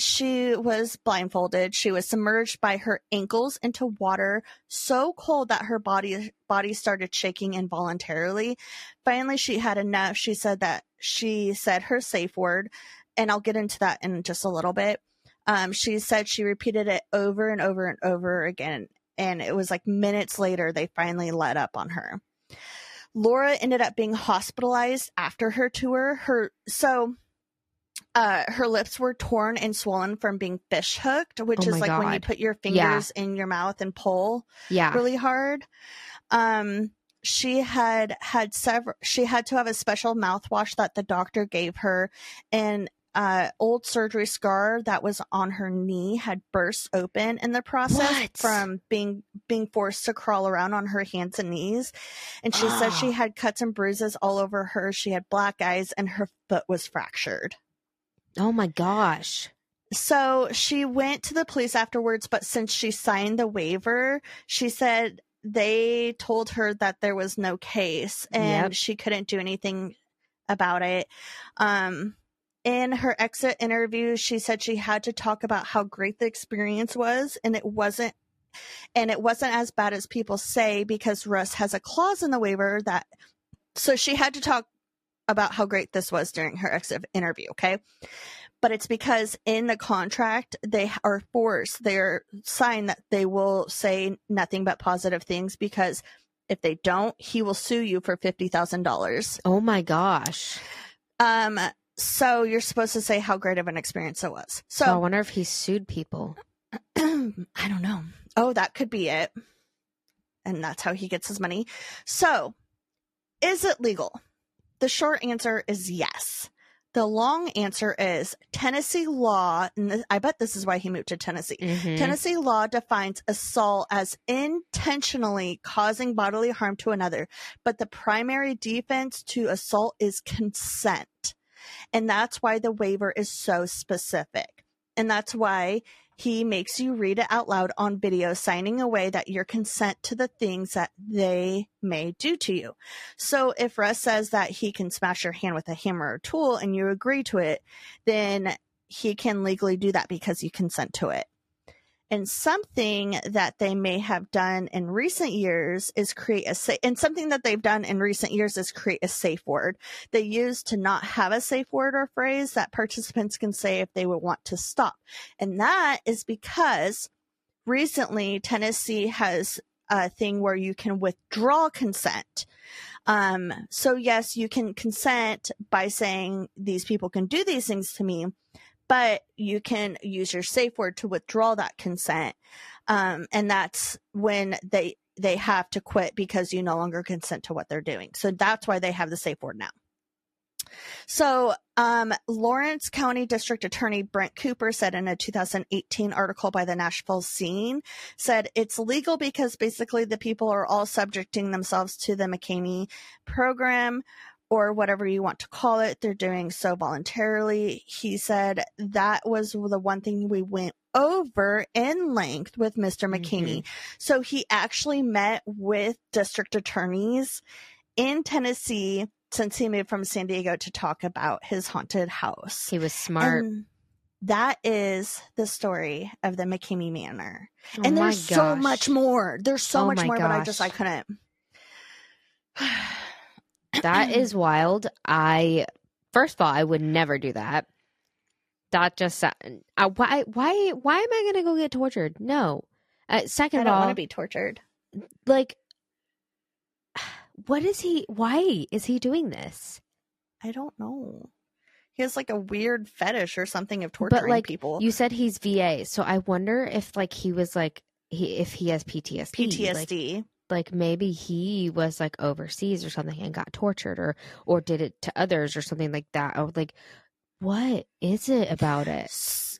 She was blindfolded. She was submerged by her ankles into water so cold that her body started shaking involuntarily. Finally, she had enough. She said her safe word, and I'll get into that in just a little bit. She said she repeated it over and over and over again, and it was like minutes later they finally let up on her. Laura ended up being hospitalized after her tour. Her lips were torn and swollen from being fish hooked, which is like when you put your fingers in your mouth and pull really hard. She had to have a special mouthwash that the doctor gave her, and old surgery scar that was on her knee had burst open in the process from being forced to crawl around on her hands and knees. And she said she had cuts and bruises all over her. She had black eyes, and her foot was fractured. Oh my gosh. So she went to the police afterwards, but since she signed the waiver, she said they told her that there was no case and she couldn't do anything about it. In her exit interview, she said she had to talk about how great the experience was, and it wasn't as bad as people say, because Russ has a clause in the waiver that, so she had to talk about how great this was during her exit interview, okay? But it's because in the contract, they are forced, they're signed that they will say nothing but positive things, because if they don't, he will sue you for $50,000. Oh my gosh. So you're supposed to say how great of an experience it was. So I wonder if he sued people. I don't know. Oh, that could be it. And that's how he gets his money. So is it legal? The short answer is yes. The long answer is Tennessee law. And I bet this is why he moved to Tennessee. Mm-hmm. Tennessee law defines assault as intentionally causing bodily harm to another. But the primary defense to assault is consent. And that's why the waiver is so specific. And that's why he makes you read it out loud on video, signing away that your consent to the things that they may do to you. So if Russ says that he can smash your hand with a hammer or tool and you agree to it, then he can legally do that because you consent to it. And something that they may have done in recent years is create a safe word. They used to not have a safe word or phrase that participants can say if they would want to stop. And that is because recently Tennessee has a thing where you can withdraw consent. So yes, you can consent by saying these people can do these things to me, but you can use your safe word to withdraw that consent. And that's when they have to quit because you no longer consent to what they're doing. So that's why they have the safe word now. So Lawrence County District Attorney Brent Cooper said in a 2018 article by the Nashville Scene, said it's legal because basically the people are all subjecting themselves to the McKamey program, or whatever you want to call it. They're doing so voluntarily. He said that was the one thing we went over in length with Mr. McKamey. So he actually met with district attorneys in Tennessee since he moved from San Diego to talk about his haunted house. He was smart. And that is the story of the McKamey Manor. Oh, and there's so much more. There's so much more, but I couldn't. That is wild. I would never do that. That just why am I gonna go get tortured? No. Second of all, I don't want to be tortured. Like, what is he? Why is he doing this? I don't know. He has like a weird fetish or something of torturing but, like, people. You said he's VA, so I wonder if like he was like if he has PTSD. Like maybe he was like overseas or something and got tortured or did it to others or something like that. I was like, what is it about it?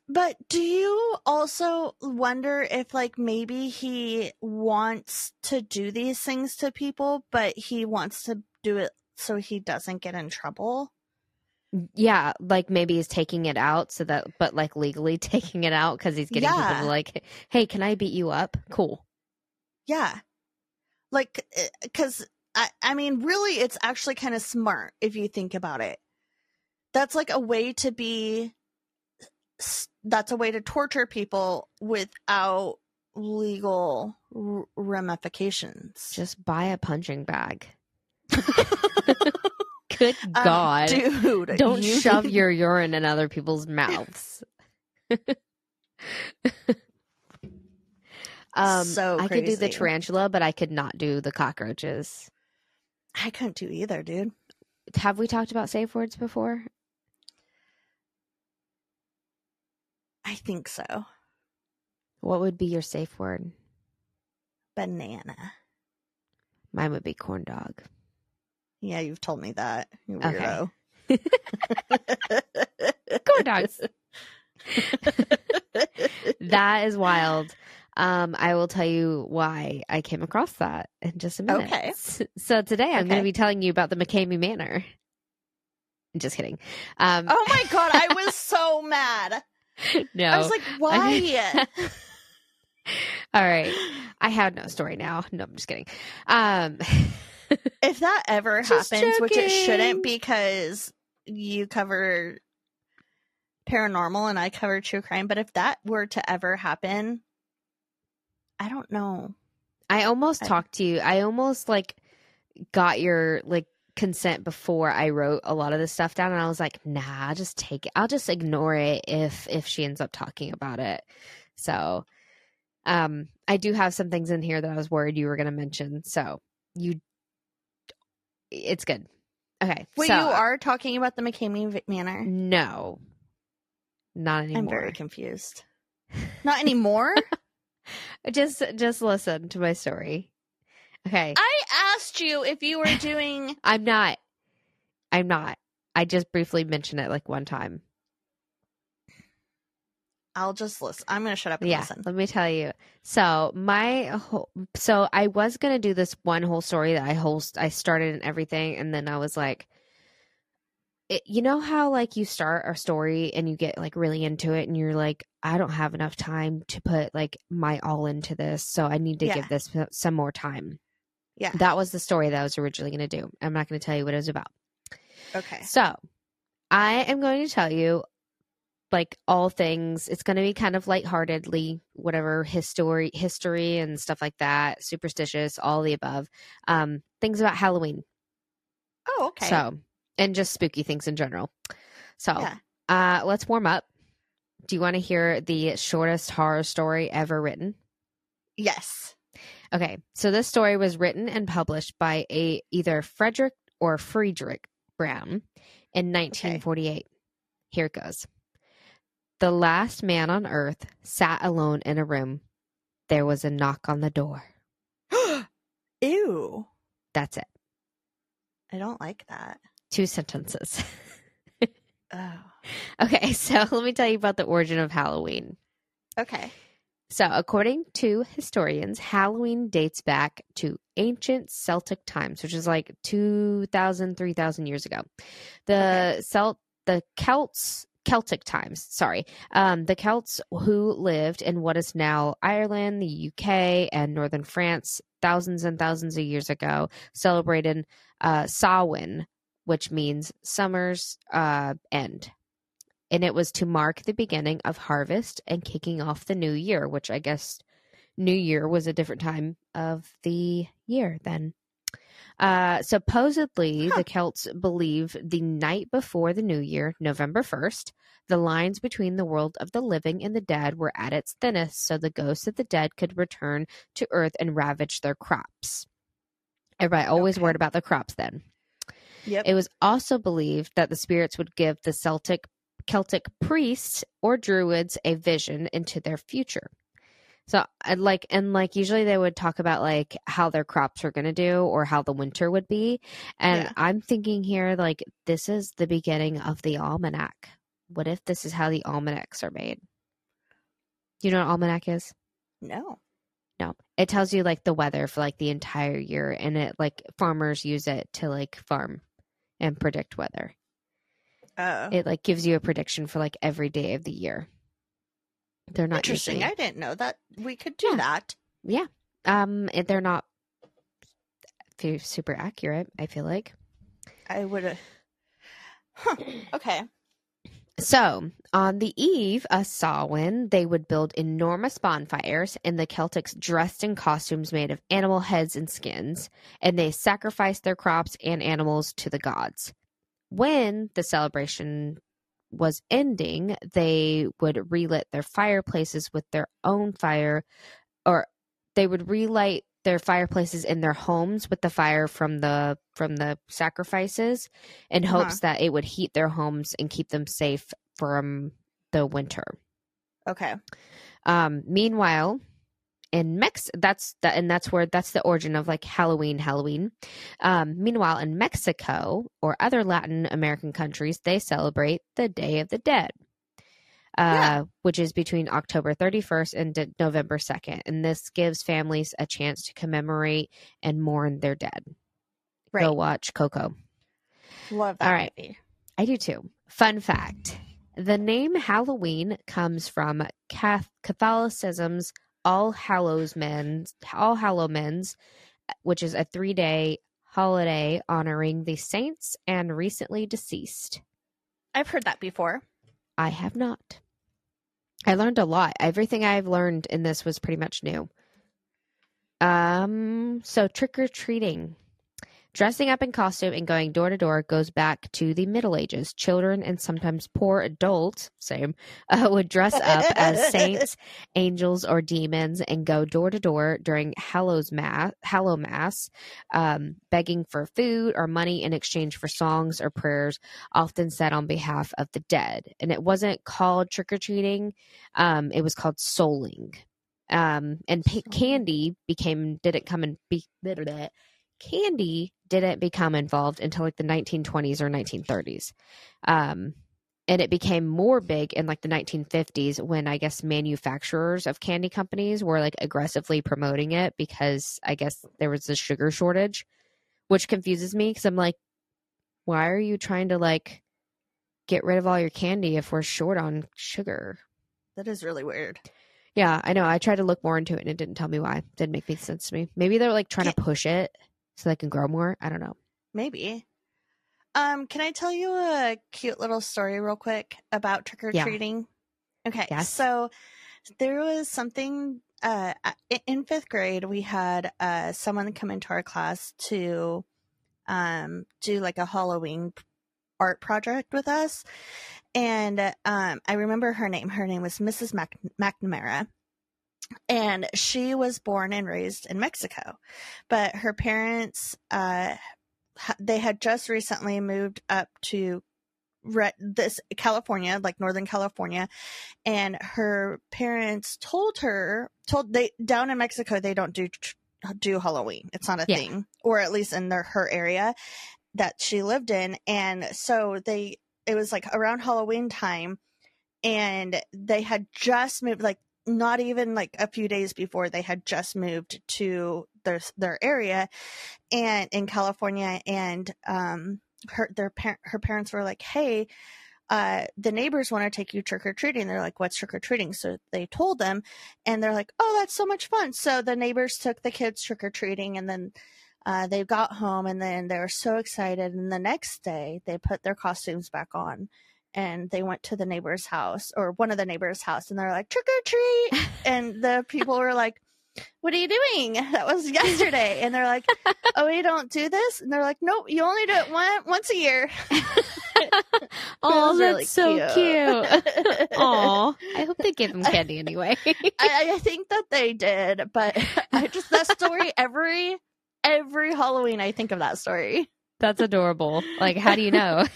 But do you also wonder if like maybe he wants to do these things to people, but he wants to do it so he doesn't get in trouble? Yeah, like maybe he's taking it out so that, but like legally taking it out because he's getting people like, hey, can I beat you up? Cool. Yeah. Like, because I mean, really, it's actually kind of smart if you think about it. That's like a way to be. That's a way to torture people without legal ramifications. Just buy a punching bag. Good God, dude! Don't shove your urine in other people's mouths. So crazy. I could do the tarantula, but I could not do the cockroaches. I couldn't do either, dude. Have we talked about safe words before? I think so. What would be your safe word? Banana. Mine would be corn dog. Yeah, you've told me that, you weirdo. Okay. Corn dogs. That is wild. I will tell you why I came across that in just a minute. Okay. So today I'm going to be telling you about the McKamey Manor. Just kidding. Oh my God, I was so mad. No. I was like, why? All right. I have no story now. No, I'm just kidding. If that ever happens, joking. Which it shouldn't because you cover paranormal and I cover true crime, but if that were to ever happen... I don't know. I almost talked to you. I almost like got your like consent before I wrote a lot of this stuff down. And I was like, nah, just take it. I'll just ignore it if she ends up talking about it. So I do have some things in here that I was worried you were going to mention. So it's good. Okay. Wait, so, you are talking about the McKamey Manor? No, not anymore. I'm very confused. Not anymore? Just listen to my story. Okay. I asked you if you were doing... I'm not. I just briefly mentioned it like one time. I'll just listen. I'm going to shut up and listen. Let me tell you. So I was going to do this one whole story that I started and everything. And then I was like, you know how like you start a story and you get like really into it and you're like, I don't have enough time to put like my all into this. So I need to give this some more time. Yeah. That was the story that I was originally going to do. I'm not going to tell you what it was about. Okay. So I am going to tell you like all things. It's going to be kind of lightheartedly, whatever history and stuff like that. Superstitious, all the above. Things about Halloween. Oh, okay. So. And just spooky things in general. So let's warm up. Do you want to hear the shortest horror story ever written? Yes. Okay. So this story was written and published by either Frederick or Friedrich Brown in 1948. Okay. Here it goes. The last man on earth sat alone in a room. There was a knock on the door. Ew. That's it. I don't like that. 2 sentences. Oh. Okay, so let me tell you about the origin of Halloween. Okay. So according to historians, Halloween dates back to ancient Celtic times, which is like 2,000, 3,000 years ago. Celtic times, sorry. The Celts who lived in what is now Ireland, the UK, and northern France thousands and thousands of years ago celebrated Samhain, which means summer's end. And it was to mark the beginning of harvest and kicking off the new year, which I guess New Year was a different time of the year then. Supposedly, the Celts believe the night before the New Year, November 1st, the lines between the world of the living and the dead were at its thinnest, so the ghosts of the dead could return to Earth and ravage their crops. Everybody always worried about the crops then. Yep. It was also believed that the spirits would give the Celtic priests or druids a vision into their future. So and usually they would talk about like how their crops were going to do or how the winter would be. And I'm thinking here, like, this is the beginning of the almanac. What if this is how the almanacs are made? You know what an almanac is? No. No. It tells you like the weather for like the entire year, and it like farmers use it to like farm and predict weather. Oh. It like gives you a prediction for like every day of the year. They're not interesting. Easy. I didn't know that we could do that. Yeah. They're not super accurate, I feel like. I would have. Okay. So, on the eve of Samhain, they would build enormous bonfires, and the Celts dressed in costumes made of animal heads and skins, and they sacrificed their crops and animals to the gods. When the celebration was ending, they would relit their fireplaces with their own fire, or they would relight their fireplaces in their homes with the fire from the sacrifices in hopes that it would heat their homes and keep them safe from the winter. Okay. Meanwhile, in Mexico, that's the origin of like Halloween. Meanwhile, in Mexico or other Latin American countries, they celebrate the Day of the Dead, which is between October 31st and November 2nd. And this gives families a chance to commemorate and mourn their dead. Right. Go watch Coco. Love that. All right. Movie. I do too. Fun fact. The name Halloween comes from Catholicism's All Hallows Men's, which is a 3-day holiday honoring the saints and recently deceased. I've heard that before. I have not. I learned a lot. Everything I've learned in this was pretty much new. So trick-or-treating. Dressing up in costume and going door-to-door goes back to the Middle Ages. Children and sometimes poor adults, would dress up as saints, angels, or demons and go door-to-door during Hallow Mass, begging for food or money in exchange for songs or prayers, often said on behalf of the dead. And it wasn't called trick-or-treating. It was called souling. Candy didn't become involved until like the 1920s or 1930s. And it became more big in like the 1950s when I guess manufacturers of candy companies were like aggressively promoting it because I guess there was a sugar shortage, which confuses me because I'm like, why are you trying to like get rid of all your candy if we're short on sugar? That is really weird. Yeah, I know. I tried to look more into it and it didn't tell me why. It didn't make any sense to me. Maybe they're like trying to push it so they can grow more. I don't know. Maybe. Can I tell you a cute little story real quick about trick-or-treating? Yeah. Okay. Yes. So there was something in fifth grade. We had someone come into our class to do like a Halloween art project with us. And I remember her name. Her name was Mrs. McNamara. And she was born and raised in Mexico, but her parents, they had just recently moved up to California, like Northern California. And her parents told her down in Mexico, they don't do Halloween. It's not a thing, or at least in her area that she lived in. And so it was like around Halloween time, and they had just moved, like, not even like a few days before, they had just moved to their area and in California, and her parents were like, hey, the neighbors want to take you trick-or-treating. They're like, what's trick-or-treating? So they told them, and they're like, oh, that's so much fun. So the neighbors took the kids trick-or-treating, and then they got home, and then they were so excited, and the next day they put their costumes back on. And they went to the neighbor's house, or one of the neighbor's house, and they're like, trick or treat. And the people were like, what are you doing? That was yesterday. And they're like, oh, you don't do this? And they're like, nope, you only do it once a year. Oh, that's really so cute. Oh, I hope they gave them candy anyway. I think that they did, but I just, that story, every Halloween, I think of that story. That's adorable. Like, how do you know?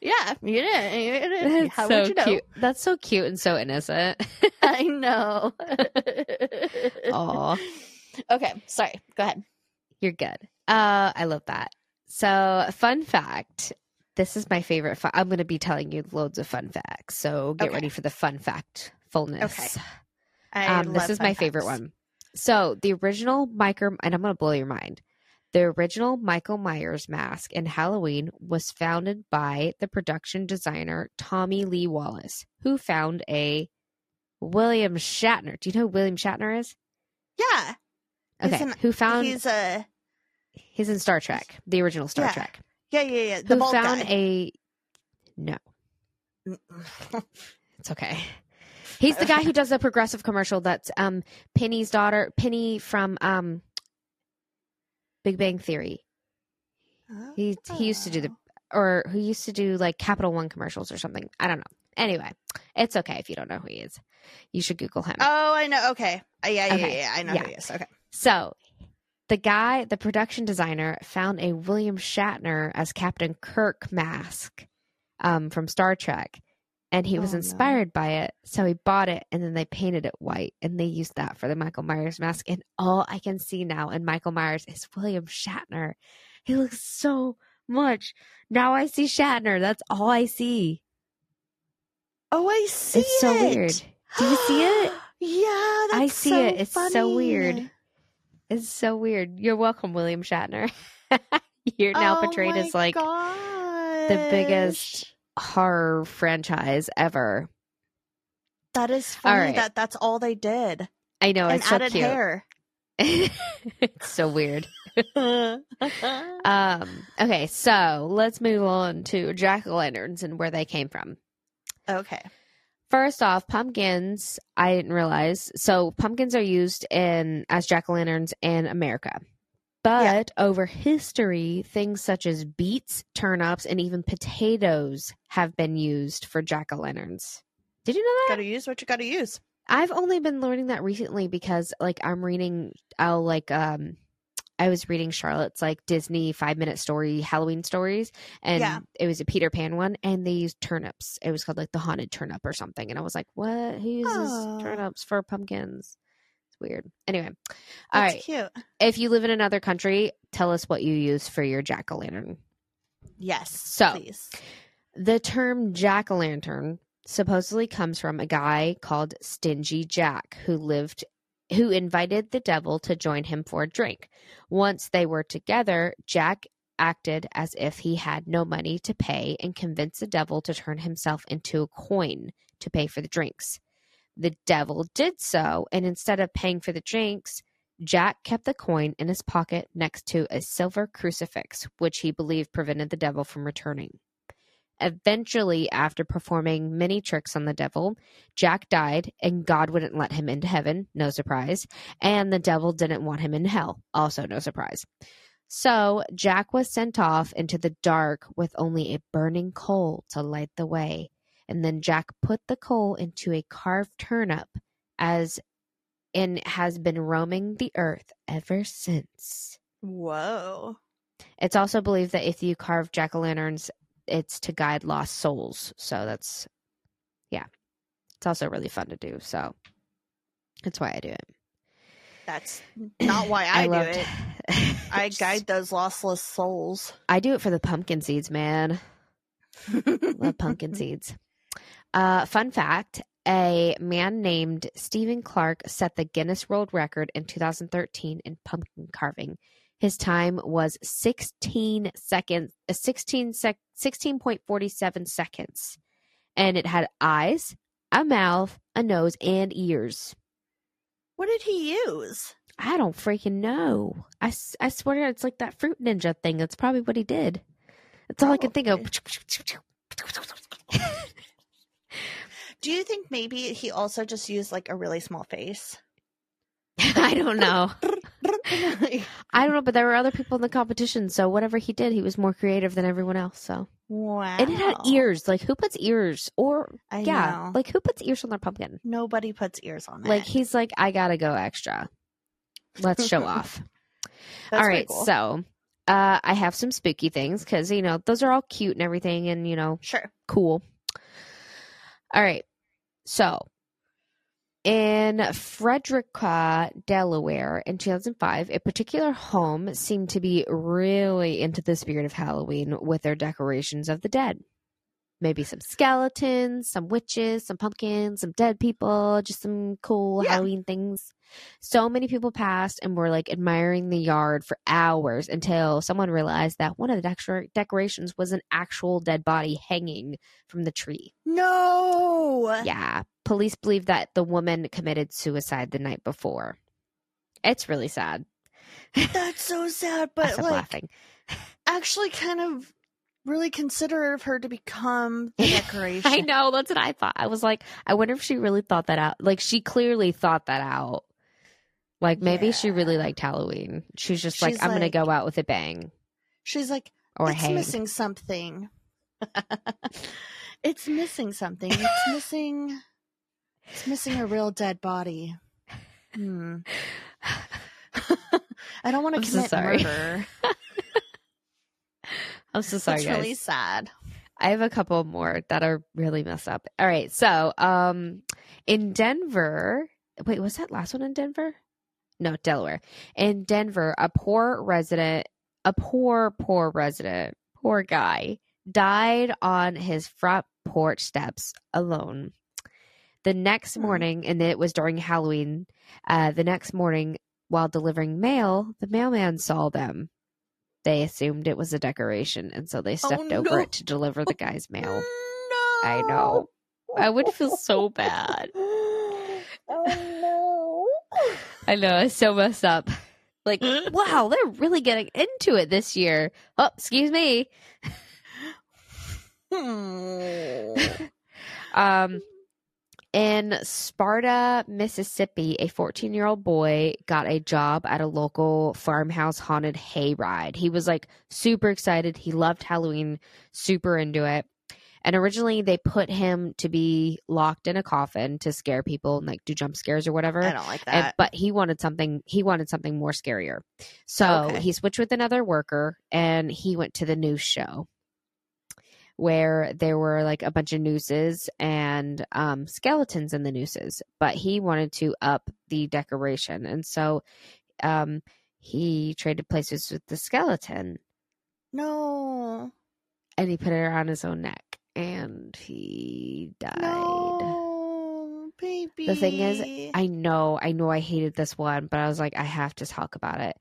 Yeah, you didn't. How would you know? That's so cute and so innocent. I know. Oh. Okay, sorry. Go ahead. You're good. I love that. So, fun fact. This is my favorite. I'm going to be telling you loads of fun facts. So get ready for the fun fact fullness. Okay. This is my favorite one. So the original and I'm going to blow your mind. The original Michael Myers mask in Halloween was founded by the production designer Tommy Lee Wallace, who found a William Shatner. Do you know who William Shatner is? Yeah. Okay. He's in Star Trek, the original Star Trek. Yeah. The bald guy. No. It's okay. He's the guy who does the Progressive commercial that's Penny's daughter, Penny from Big Bang Theory. Oh. He used to do who used to do like Capital One commercials or something. I don't know. Anyway, it's okay if you don't know who he is. You should Google him. Oh, I know. Okay. Yeah. I know who he is. Okay. So the production designer, found a William Shatner as Captain Kirk mask from Star Trek, and he was inspired by it, so he bought it, and then they painted it white, and they used that for the Michael Myers mask, and all I can see now in Michael Myers is William Shatner. He looks so much. Now I see Shatner. That's all I see. Oh, I see it. It's so weird. Do you see it? Yeah, that's I see so it. It's funny. So weird. It's so weird. You're welcome, William Shatner. You're now portrayed as like the biggest horror franchise ever. That is funny. Right. That's all they did. I know. It's so cute. And added hair. It's so weird. Okay, so let's move on to jack-o'-lanterns and where they came from. Okay. First off, pumpkins, I didn't realize. So pumpkins are used as jack-o'-lanterns in America. But over history, things such as beets, turnips, and even potatoes have been used for jack-o'-lanterns. Did you know that? Gotta use what you gotta use. I've only been learning that recently because I was reading Charlotte's like Disney 5-minute story, Halloween stories. And it was a Peter Pan one. And they used turnips. It was called like the haunted turnip or something. And I was like, what? Who uses turnips for pumpkins? It's weird. Anyway. All right. Cute. If you live in another country, tell us what you use for your jack-o'-lantern. Yes. So please. The term jack-o'-lantern supposedly comes from a guy called Stingy Jack who invited the devil to join him for a drink. Once they were together, Jack acted as if he had no money to pay and convinced the devil to turn himself into a coin to pay for the drinks. The devil did so, and instead of paying for the drinks, Jack kept the coin in his pocket next to a silver crucifix, which he believed prevented the devil from returning. Eventually, after performing many tricks on the devil, Jack died, and God wouldn't let him into heaven, no surprise, and the devil didn't want him in hell, also no surprise. So Jack was sent off into the dark with only a burning coal to light the way, and then Jack put the coal into a carved turnip and has been roaming the earth ever since. Whoa. It's also believed that if you carve jack-o'-lanterns, it's to guide lost souls. So that's, it's also really fun to do. So that's why I do it. That's not why I do it. I guide those lostless souls. I do it for the pumpkin seeds, man. Love pumpkin seeds. Fun fact, a man named Stephen Clark set the Guinness World Record in 2013 in pumpkin carving. His time was 16.47 seconds, and it had eyes, a mouth, a nose, and ears. What did he use? I don't freaking know. I swear to God, it's like that Fruit Ninja thing. That's probably what he did. That's all I can think of. Do you think maybe he also just used like a really small face? I don't know. I don't know, but there were other people in the competition, so whatever he did, he was more creative than everyone else. So wow. And it had ears. Like, who puts ears? Or I know. Like, who puts ears on their pumpkin? Nobody puts ears on that. Like, he's like, I gotta go extra. Let's show off. That's all right, cool. So I have some spooky things because, you know, those are all cute and everything, and, you know, sure, cool. All right, so in Frederick, Delaware in 2005, a particular home seemed to be really into the spirit of Halloween with their decorations of the dead. Maybe some skeletons, some witches, some pumpkins, some dead people, just some cool Halloween things. So many people passed and were like admiring the yard for hours until someone realized that one of the decorations was an actual dead body hanging from the tree. No! Yeah. Police believe that the woman committed suicide the night before. It's really sad. That's so sad, but like laughing. Actually kind of really considerate of her to become the decoration. I know. That's what I thought. I was like, I wonder if she really thought that out. Like, she clearly thought that out. Like, maybe she really liked Halloween. She's like, I'm going to go out with a bang. She's like, missing something. It's missing something. It's missing... It's missing a real dead body. I don't want to commit murder. I'm so sorry, guys. It's really sad. I have a couple more that are really messed up. All right. So in Denver... Wait, was that last one in Denver? No, Delaware. In Denver, a poor guy, died on his front porch steps alone. The next morning, and it was during Halloween, the next morning while delivering mail, the mailman saw them. They assumed it was a decoration, and so they stepped over it to deliver the guy's mail. No. I know. I would feel so bad. Oh, no. I know. It's so messed up. Like, wow, they're really getting into it this year. Oh, excuse me. In Sparta, Mississippi, a 14-year-old boy got a job at a local farmhouse haunted hayride. He was like super excited. He loved Halloween, super into it. And originally they put him to be locked in a coffin to scare people and like do jump scares or whatever. I don't like that. But he wanted something more scarier. So he switched with another worker and he went to the news show, where there were like a bunch of nooses and skeletons in the nooses, but he wanted to up the decoration. And so he traded places with the skeleton. No. And he put it around his own neck and he died. No, baby. The thing is, I know I hated this one, but I was like, I have to talk about it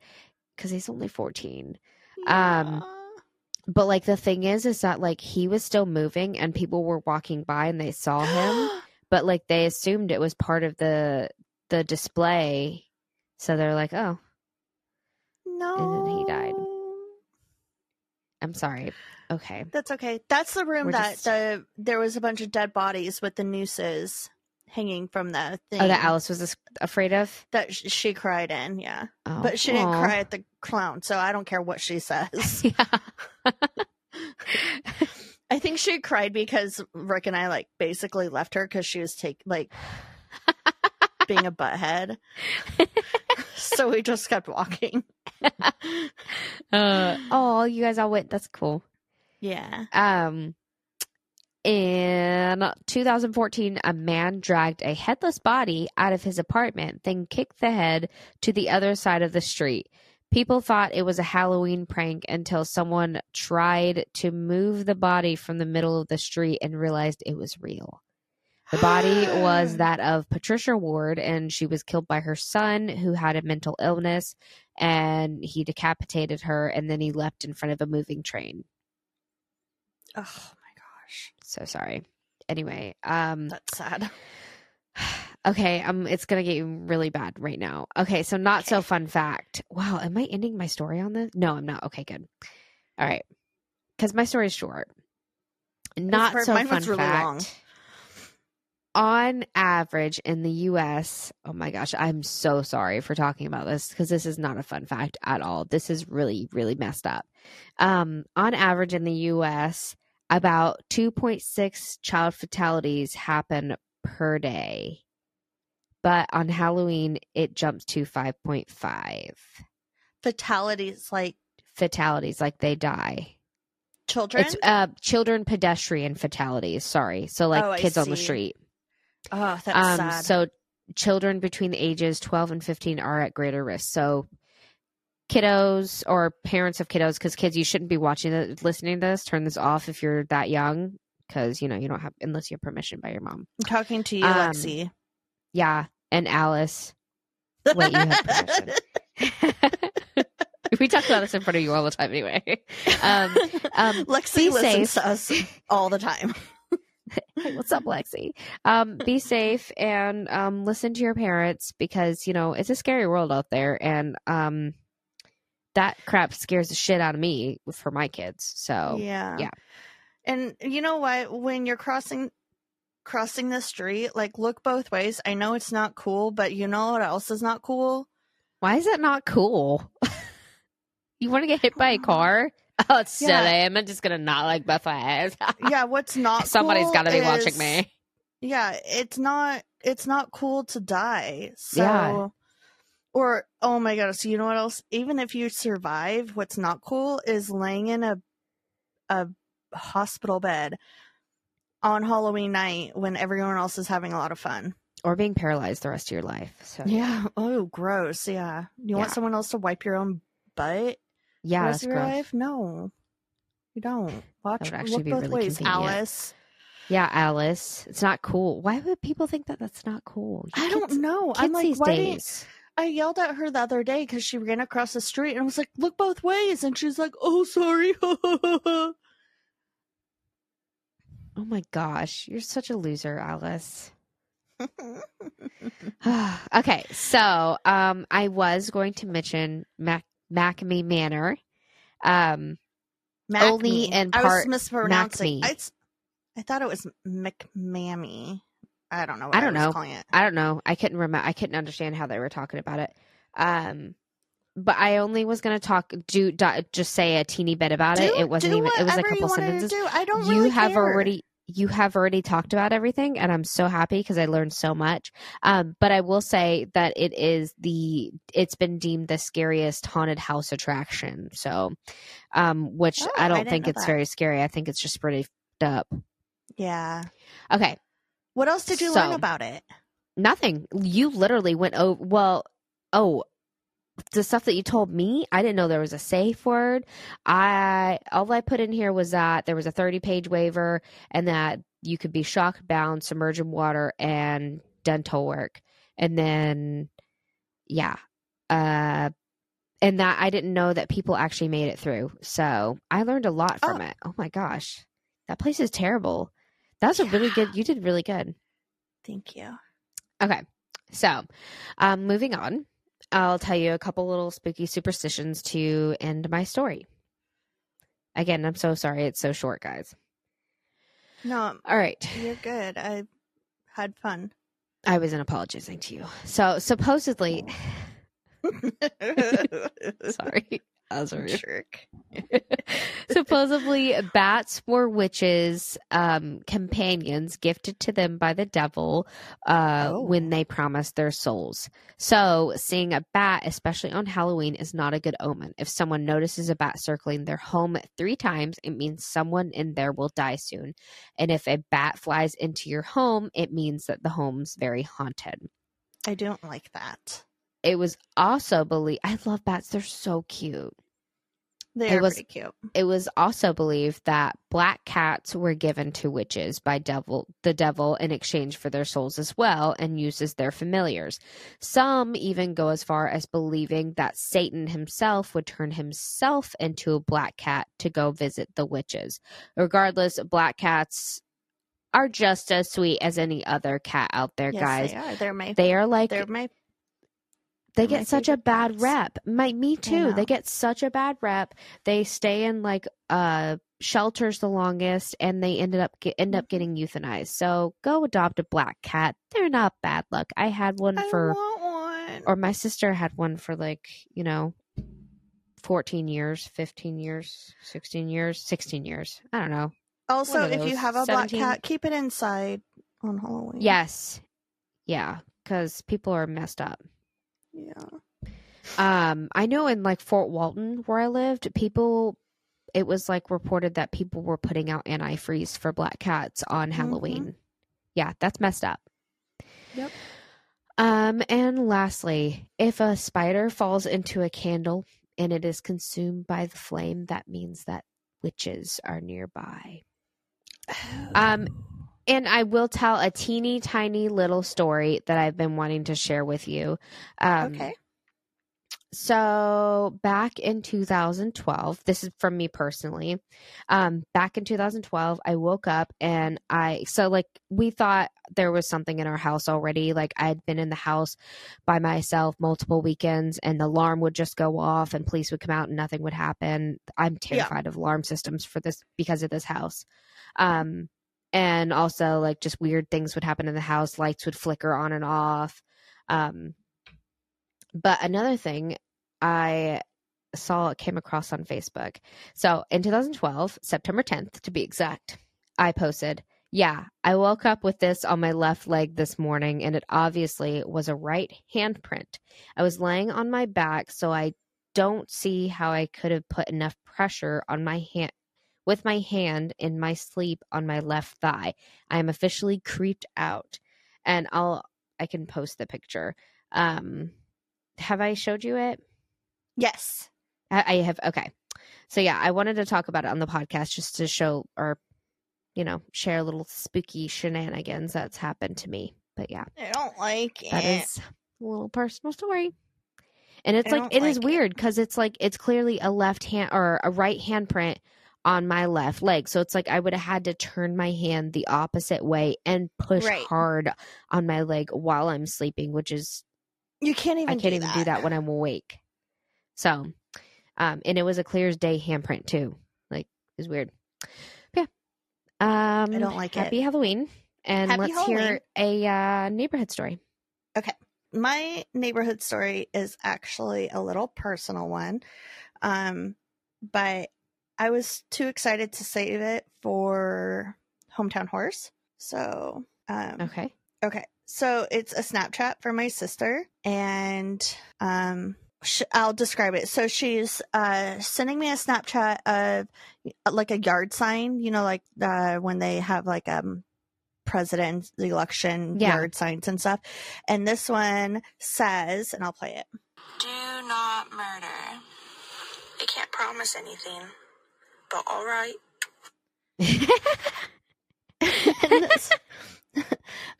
because he's only 14. Yeah. But, like, the thing is that, like, he was still moving and people were walking by and they saw him. But, like, they assumed it was part of the display. So they're like, oh. No. And then he died. I'm sorry. Okay. That's okay. That's the room there was a bunch of dead bodies with the nooses hanging from the thing. Oh, that Alice was afraid of? That she cried in, yeah. Oh. But she didn't cry at the clown, so I don't care what she says. Yeah. I think she cried because Rick and I, like, basically left her because she was being a butthead. So we just kept walking. You guys all went. That's cool. Yeah. In 2014, a man dragged a headless body out of his apartment, then kicked the head to the other side of the street. People thought it was a Halloween prank until someone tried to move the body from the middle of the street and realized it was real. The body was that of Patricia Ward, and she was killed by her son, who had a mental illness, and he decapitated her, and then he leapt in front of a moving train. Oh, my gosh. So sorry. Anyway. That's sad. Okay, it's going to get really bad right now. Okay, so so fun fact. Wow, am I ending my story on this? No, I'm not. Okay, good. All right. Because my story is short. Not so fun fact. Mine was really long. on average in the U.S., oh my gosh, I'm so sorry for talking about this because this is not a fun fact at all. This is really, really messed up. On average in the U.S., about 2.6 child fatalities happen per day. But on Halloween, it jumps to 5.5. Fatalities, like they die. Children? It's, children, pedestrian fatalities, sorry. So like kids on the street. Oh, that's sad. So children between the ages 12 and 15 are at greater risk. So kiddos or parents of kiddos, because kids, you shouldn't be listening to this. Turn this off if you're that young, because, you know, you don't have, unless you have permission by your mom. I'm talking to you, Lexi. Yeah, and Alice. Wait, you have permission. We talk about this in front of you all the time anyway. Lexi listens to us all the time. Hey, what's up, Lexi? Be safe and listen to your parents because, you know, it's a scary world out there. And that crap scares the shit out of me for my kids. So, yeah. And you know what? When you're crossing the street, like, look both ways. I know it's not cool, but you know what else is not cool? Why is that not cool? You want to get hit by a car? Oh, it's silly. I'm just going to not like buff my ass. Yeah, what's not Somebody's got to be watching me. Yeah, it's not cool to die. So, yeah. Or, oh my God, so you know what else? Even if you survive, what's not cool is laying in a hospital bed on Halloween night when everyone else is having a lot of fun. Or being paralyzed the rest of your life. So yeah. Oh, gross. Yeah. You want someone else to wipe your own butt? Yeah, that's gross. Life? No, you don't. Watch look both ways, Alice. Yeah, Alice. It's not cool. Why would people think that that's not cool? I don't know. I'm like, why? I yelled at her the other day because she ran across the street and I was like, "Look both ways," and she's like, "Oh, sorry." Oh my gosh, you're such a loser, Alice. Okay, so I was going to mention McKamey Manor, McKamey. Only in part. I was mispronouncing. I thought it was McMammy. I don't know. What I don't I was know. Calling it. I don't know. I couldn't remember. I couldn't understand how they were talking about it. But I only was going to just say a teeny bit about it. It wasn't even. It was a couple sentences. I don't. You really have care. Already. You have already talked about everything, and I'm so happy because I learned so much. But I will say that it's been deemed the scariest haunted house attraction. So, which I don't think it's very scary. I think it's just pretty f***ed up. Yeah. Okay. What else did you learn about it? Nothing. You literally went over. Well, the stuff that you told me, I didn't know there was a safe word. All I put in here was that there was a 30-page waiver and that you could be shocked, bound, submerged in water, and dental work. And then, and that I didn't know that people actually made it through. So I learned a lot from it. Oh my gosh, that place is terrible. That's a really good. You did really good. Thank you. Okay, so moving on. I'll tell you a couple little spooky superstitions to end my story. Again, I'm so sorry. It's so short, guys. No. All right. You're good. I had fun. I wasn't apologizing to you. So supposedly. Sorry. I was a jerk. Supposedly, bats were witches' companions gifted to them by the devil when they promised their souls. So seeing a bat, especially on Halloween, is not a good omen. If someone notices a bat circling their home 3 times, it means someone in there will die soon. And if a bat flies into your home, it means that the home's very haunted. I don't like that. It was also believed. I love bats. They're so cute. Pretty cute. It was also believed that black cats were given to witches by the devil in exchange for their souls as well and used as their familiars. Some even go as far as believing that Satan himself would turn himself into a black cat to go visit the witches. Regardless, black cats are just as sweet as any other cat out there, guys. They are. They get such a bad rep. Me too. They get such a bad rep. They stay in like shelters the longest, and they end up getting euthanized. So go adopt a black cat. They're not bad luck. I had one for, or my sister had one for 14 years, 15 years, 16 years. I don't know. Also, if you have a black cat, keep it inside on Halloween. Yes. Yeah. Because people are messed up. Yeah. I know in Fort Walton where I lived, it was reported that people were putting out antifreeze for black cats on Halloween. Mm-hmm. Yeah. That's messed up. Yep. And lastly, if a spider falls into a candle and it is consumed by the flame, that means that witches are nearby. And I will tell a teeny tiny little story that I've been wanting to share with you. Okay. So back in 2012, this is from me personally. Back in 2012, I woke up and we thought there was something in our house already. I'd been in the house by myself multiple weekends and the alarm would just go off and police would come out and nothing would happen. I'm terrified of alarm systems because of this house. And also just weird things would happen in the house. Lights would flicker on and off. But another thing I came across on Facebook. So in 2012, September 10th, to be exact, I posted, I woke up with this on my left leg this morning, and it obviously was a right handprint. I was laying on my back, so I don't see how I could have put enough pressure on my hand with my hand in my sleep on my left thigh. I am officially creeped out, and I can post the picture. Have I showed you it? Yes. I have. Okay. So I wanted to talk about it on the podcast just to show or, share a little spooky shenanigans that's happened to me. But yeah. I don't like it. That is a little personal story. And it's it is weird because it's it's clearly a left hand or a right handprint on my left leg. So it's I would have had to turn my hand the opposite way and push hard on my leg while I'm sleeping, which is I can't even do that when I'm awake. So, and it was a clear as day handprint too. It was weird. But yeah. I don't like Happy it. Halloween. And happy let's Halloween. Hear a neighborhood story. Okay. My neighborhood story is actually a little personal one. But I was too excited to save it for Hometown Horse. So, Okay. So it's a Snapchat for my sister, and I'll describe it. So she's sending me a Snapchat of a yard sign, when they have president's election yard signs and stuff. And this one says, and I'll play it. Do not murder. I can't promise anything, but all right.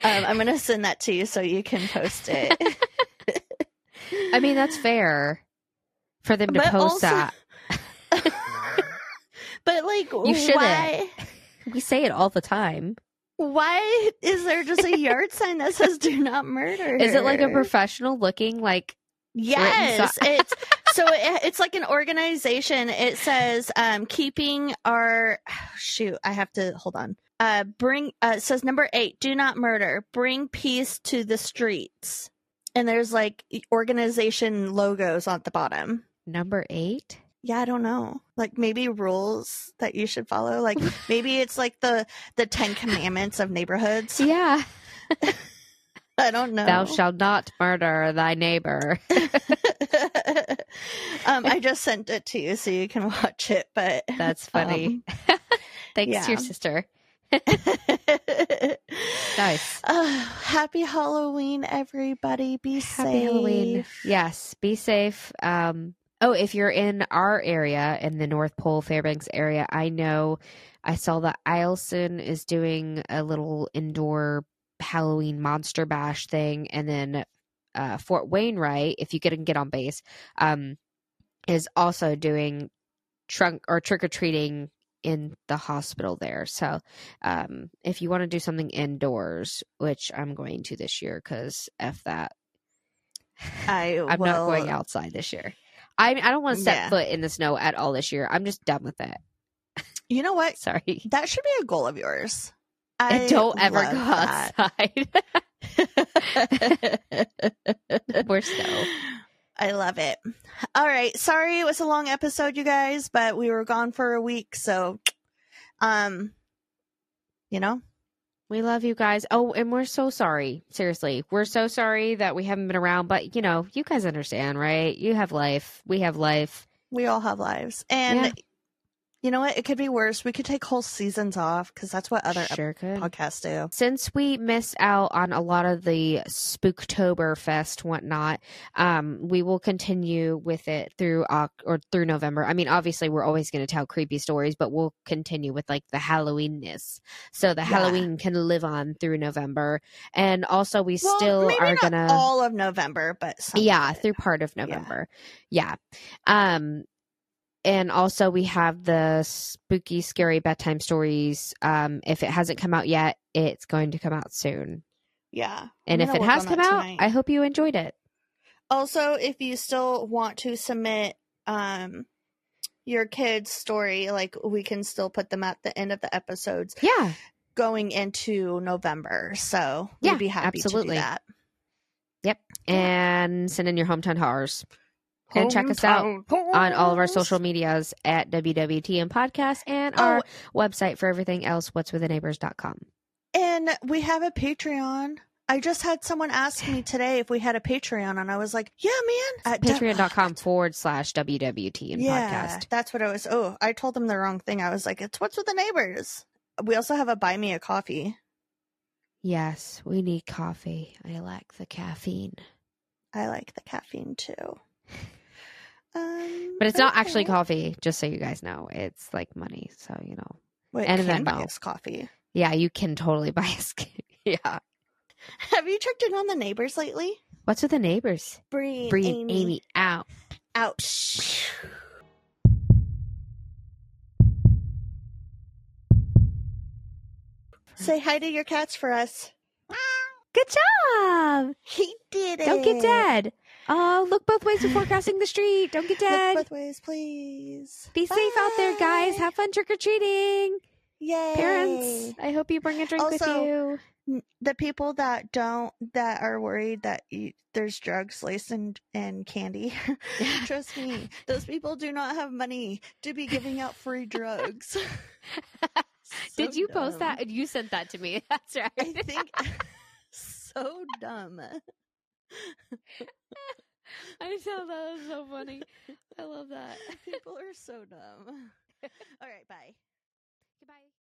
I'm going to send that to you so you can post it. I mean, that's fair for them to post that. But you shouldn't. Why? We say it all the time. Why is there just a yard sign that says do not murder? Is it a professional looking Yes. It's it's an organization. It says keeping our I have to hold on. It says number 8, do not murder, bring peace to the streets. And there's organization logos on the bottom. Number 8? Yeah, I don't know. Maybe rules that you should follow. Maybe it's the 10 commandments of neighborhoods. Yeah. I don't know. Thou shalt not murder thy neighbor. I just sent it to you so you can watch it, but that's funny. Thanks to your sister. Nice. Happy Halloween, everybody. Happy Halloween. Yes, be safe. If you're in our area, in the North Pole Fairbanks area, I know I saw that Eielson is doing a little indoor Halloween monster bash thing, and then Fort Wainwright, if you can get on base, is also doing trick-or-treating in the hospital there. So if you want to do something indoors, which I'm going to this year because F that, I'm not going outside this year. I don't want to set foot in the snow at all this year. I'm just done with it. You know what? Sorry. That should be a goal of yours. I don't ever go outside. We're so. I love it. All right. Sorry it was a long episode, you guys, but we were gone for a week. So, you know. We love you guys. Oh, and we're so sorry. Seriously. We're so sorry that we haven't been around. But, you know, you guys understand, right? You have life. We have life. We all have lives. And yeah. You know what? It could be worse. We could take whole seasons off because that's what other podcasts do. Since we missed out on a lot of the Spooktober Fest, whatnot, we will continue with it through November. I mean, obviously, we're always going to tell creepy stories, but we'll continue with like the Halloween-ness. So the Halloween can live on through November, and also we still are going to all of November, but through part of November, yeah. And also we have the spooky, scary bedtime stories. If it hasn't come out yet, it's going to come out soon. Yeah. And if it has come out, I hope you enjoyed it. Also, if you still want to submit your kids' story, like we can still put them at the end of the episodes. Yeah. Going into November. So we'd be happy to do that. Yep. And send in your hometown horrors. And check us out on all of our social medias at WWTM Podcast and our website for everything else, whatswiththeneighbors.com. And we have a Patreon. I just had someone ask me today if we had a Patreon, and I was like, yeah, man. Patreon.com/WWTM Podcast. Yeah, that's what I was. Oh, I told them the wrong thing. I was like, it's What's With the Neighbors. We also have a Buy Me a Coffee. Yes, we need coffee. I like the caffeine. I like the caffeine, too. But it's not actually coffee, just so you guys know. It's like money, so you know. Wait, and then buy us coffee. Yeah, you can totally buy us. Yeah. Have you checked in on the neighbors lately? What's with the neighbors? Bree and Amy out. Say hi to your cats for us. Good job. He did it. Don't get dead. Oh, look both ways before crossing the street. Don't get dead. Look both ways, please. Be safe out there, guys. Have fun trick-or-treating. Yay. Parents, I hope you bring a drink also, with you. The people that are worried that there's drugs, lace, and candy, trust me, those people do not have money to be giving out free drugs. Did you post that? You sent that to me. That's right. I think so dumb. I know, that was so funny. I love that. People are so dumb. All right, bye. Goodbye.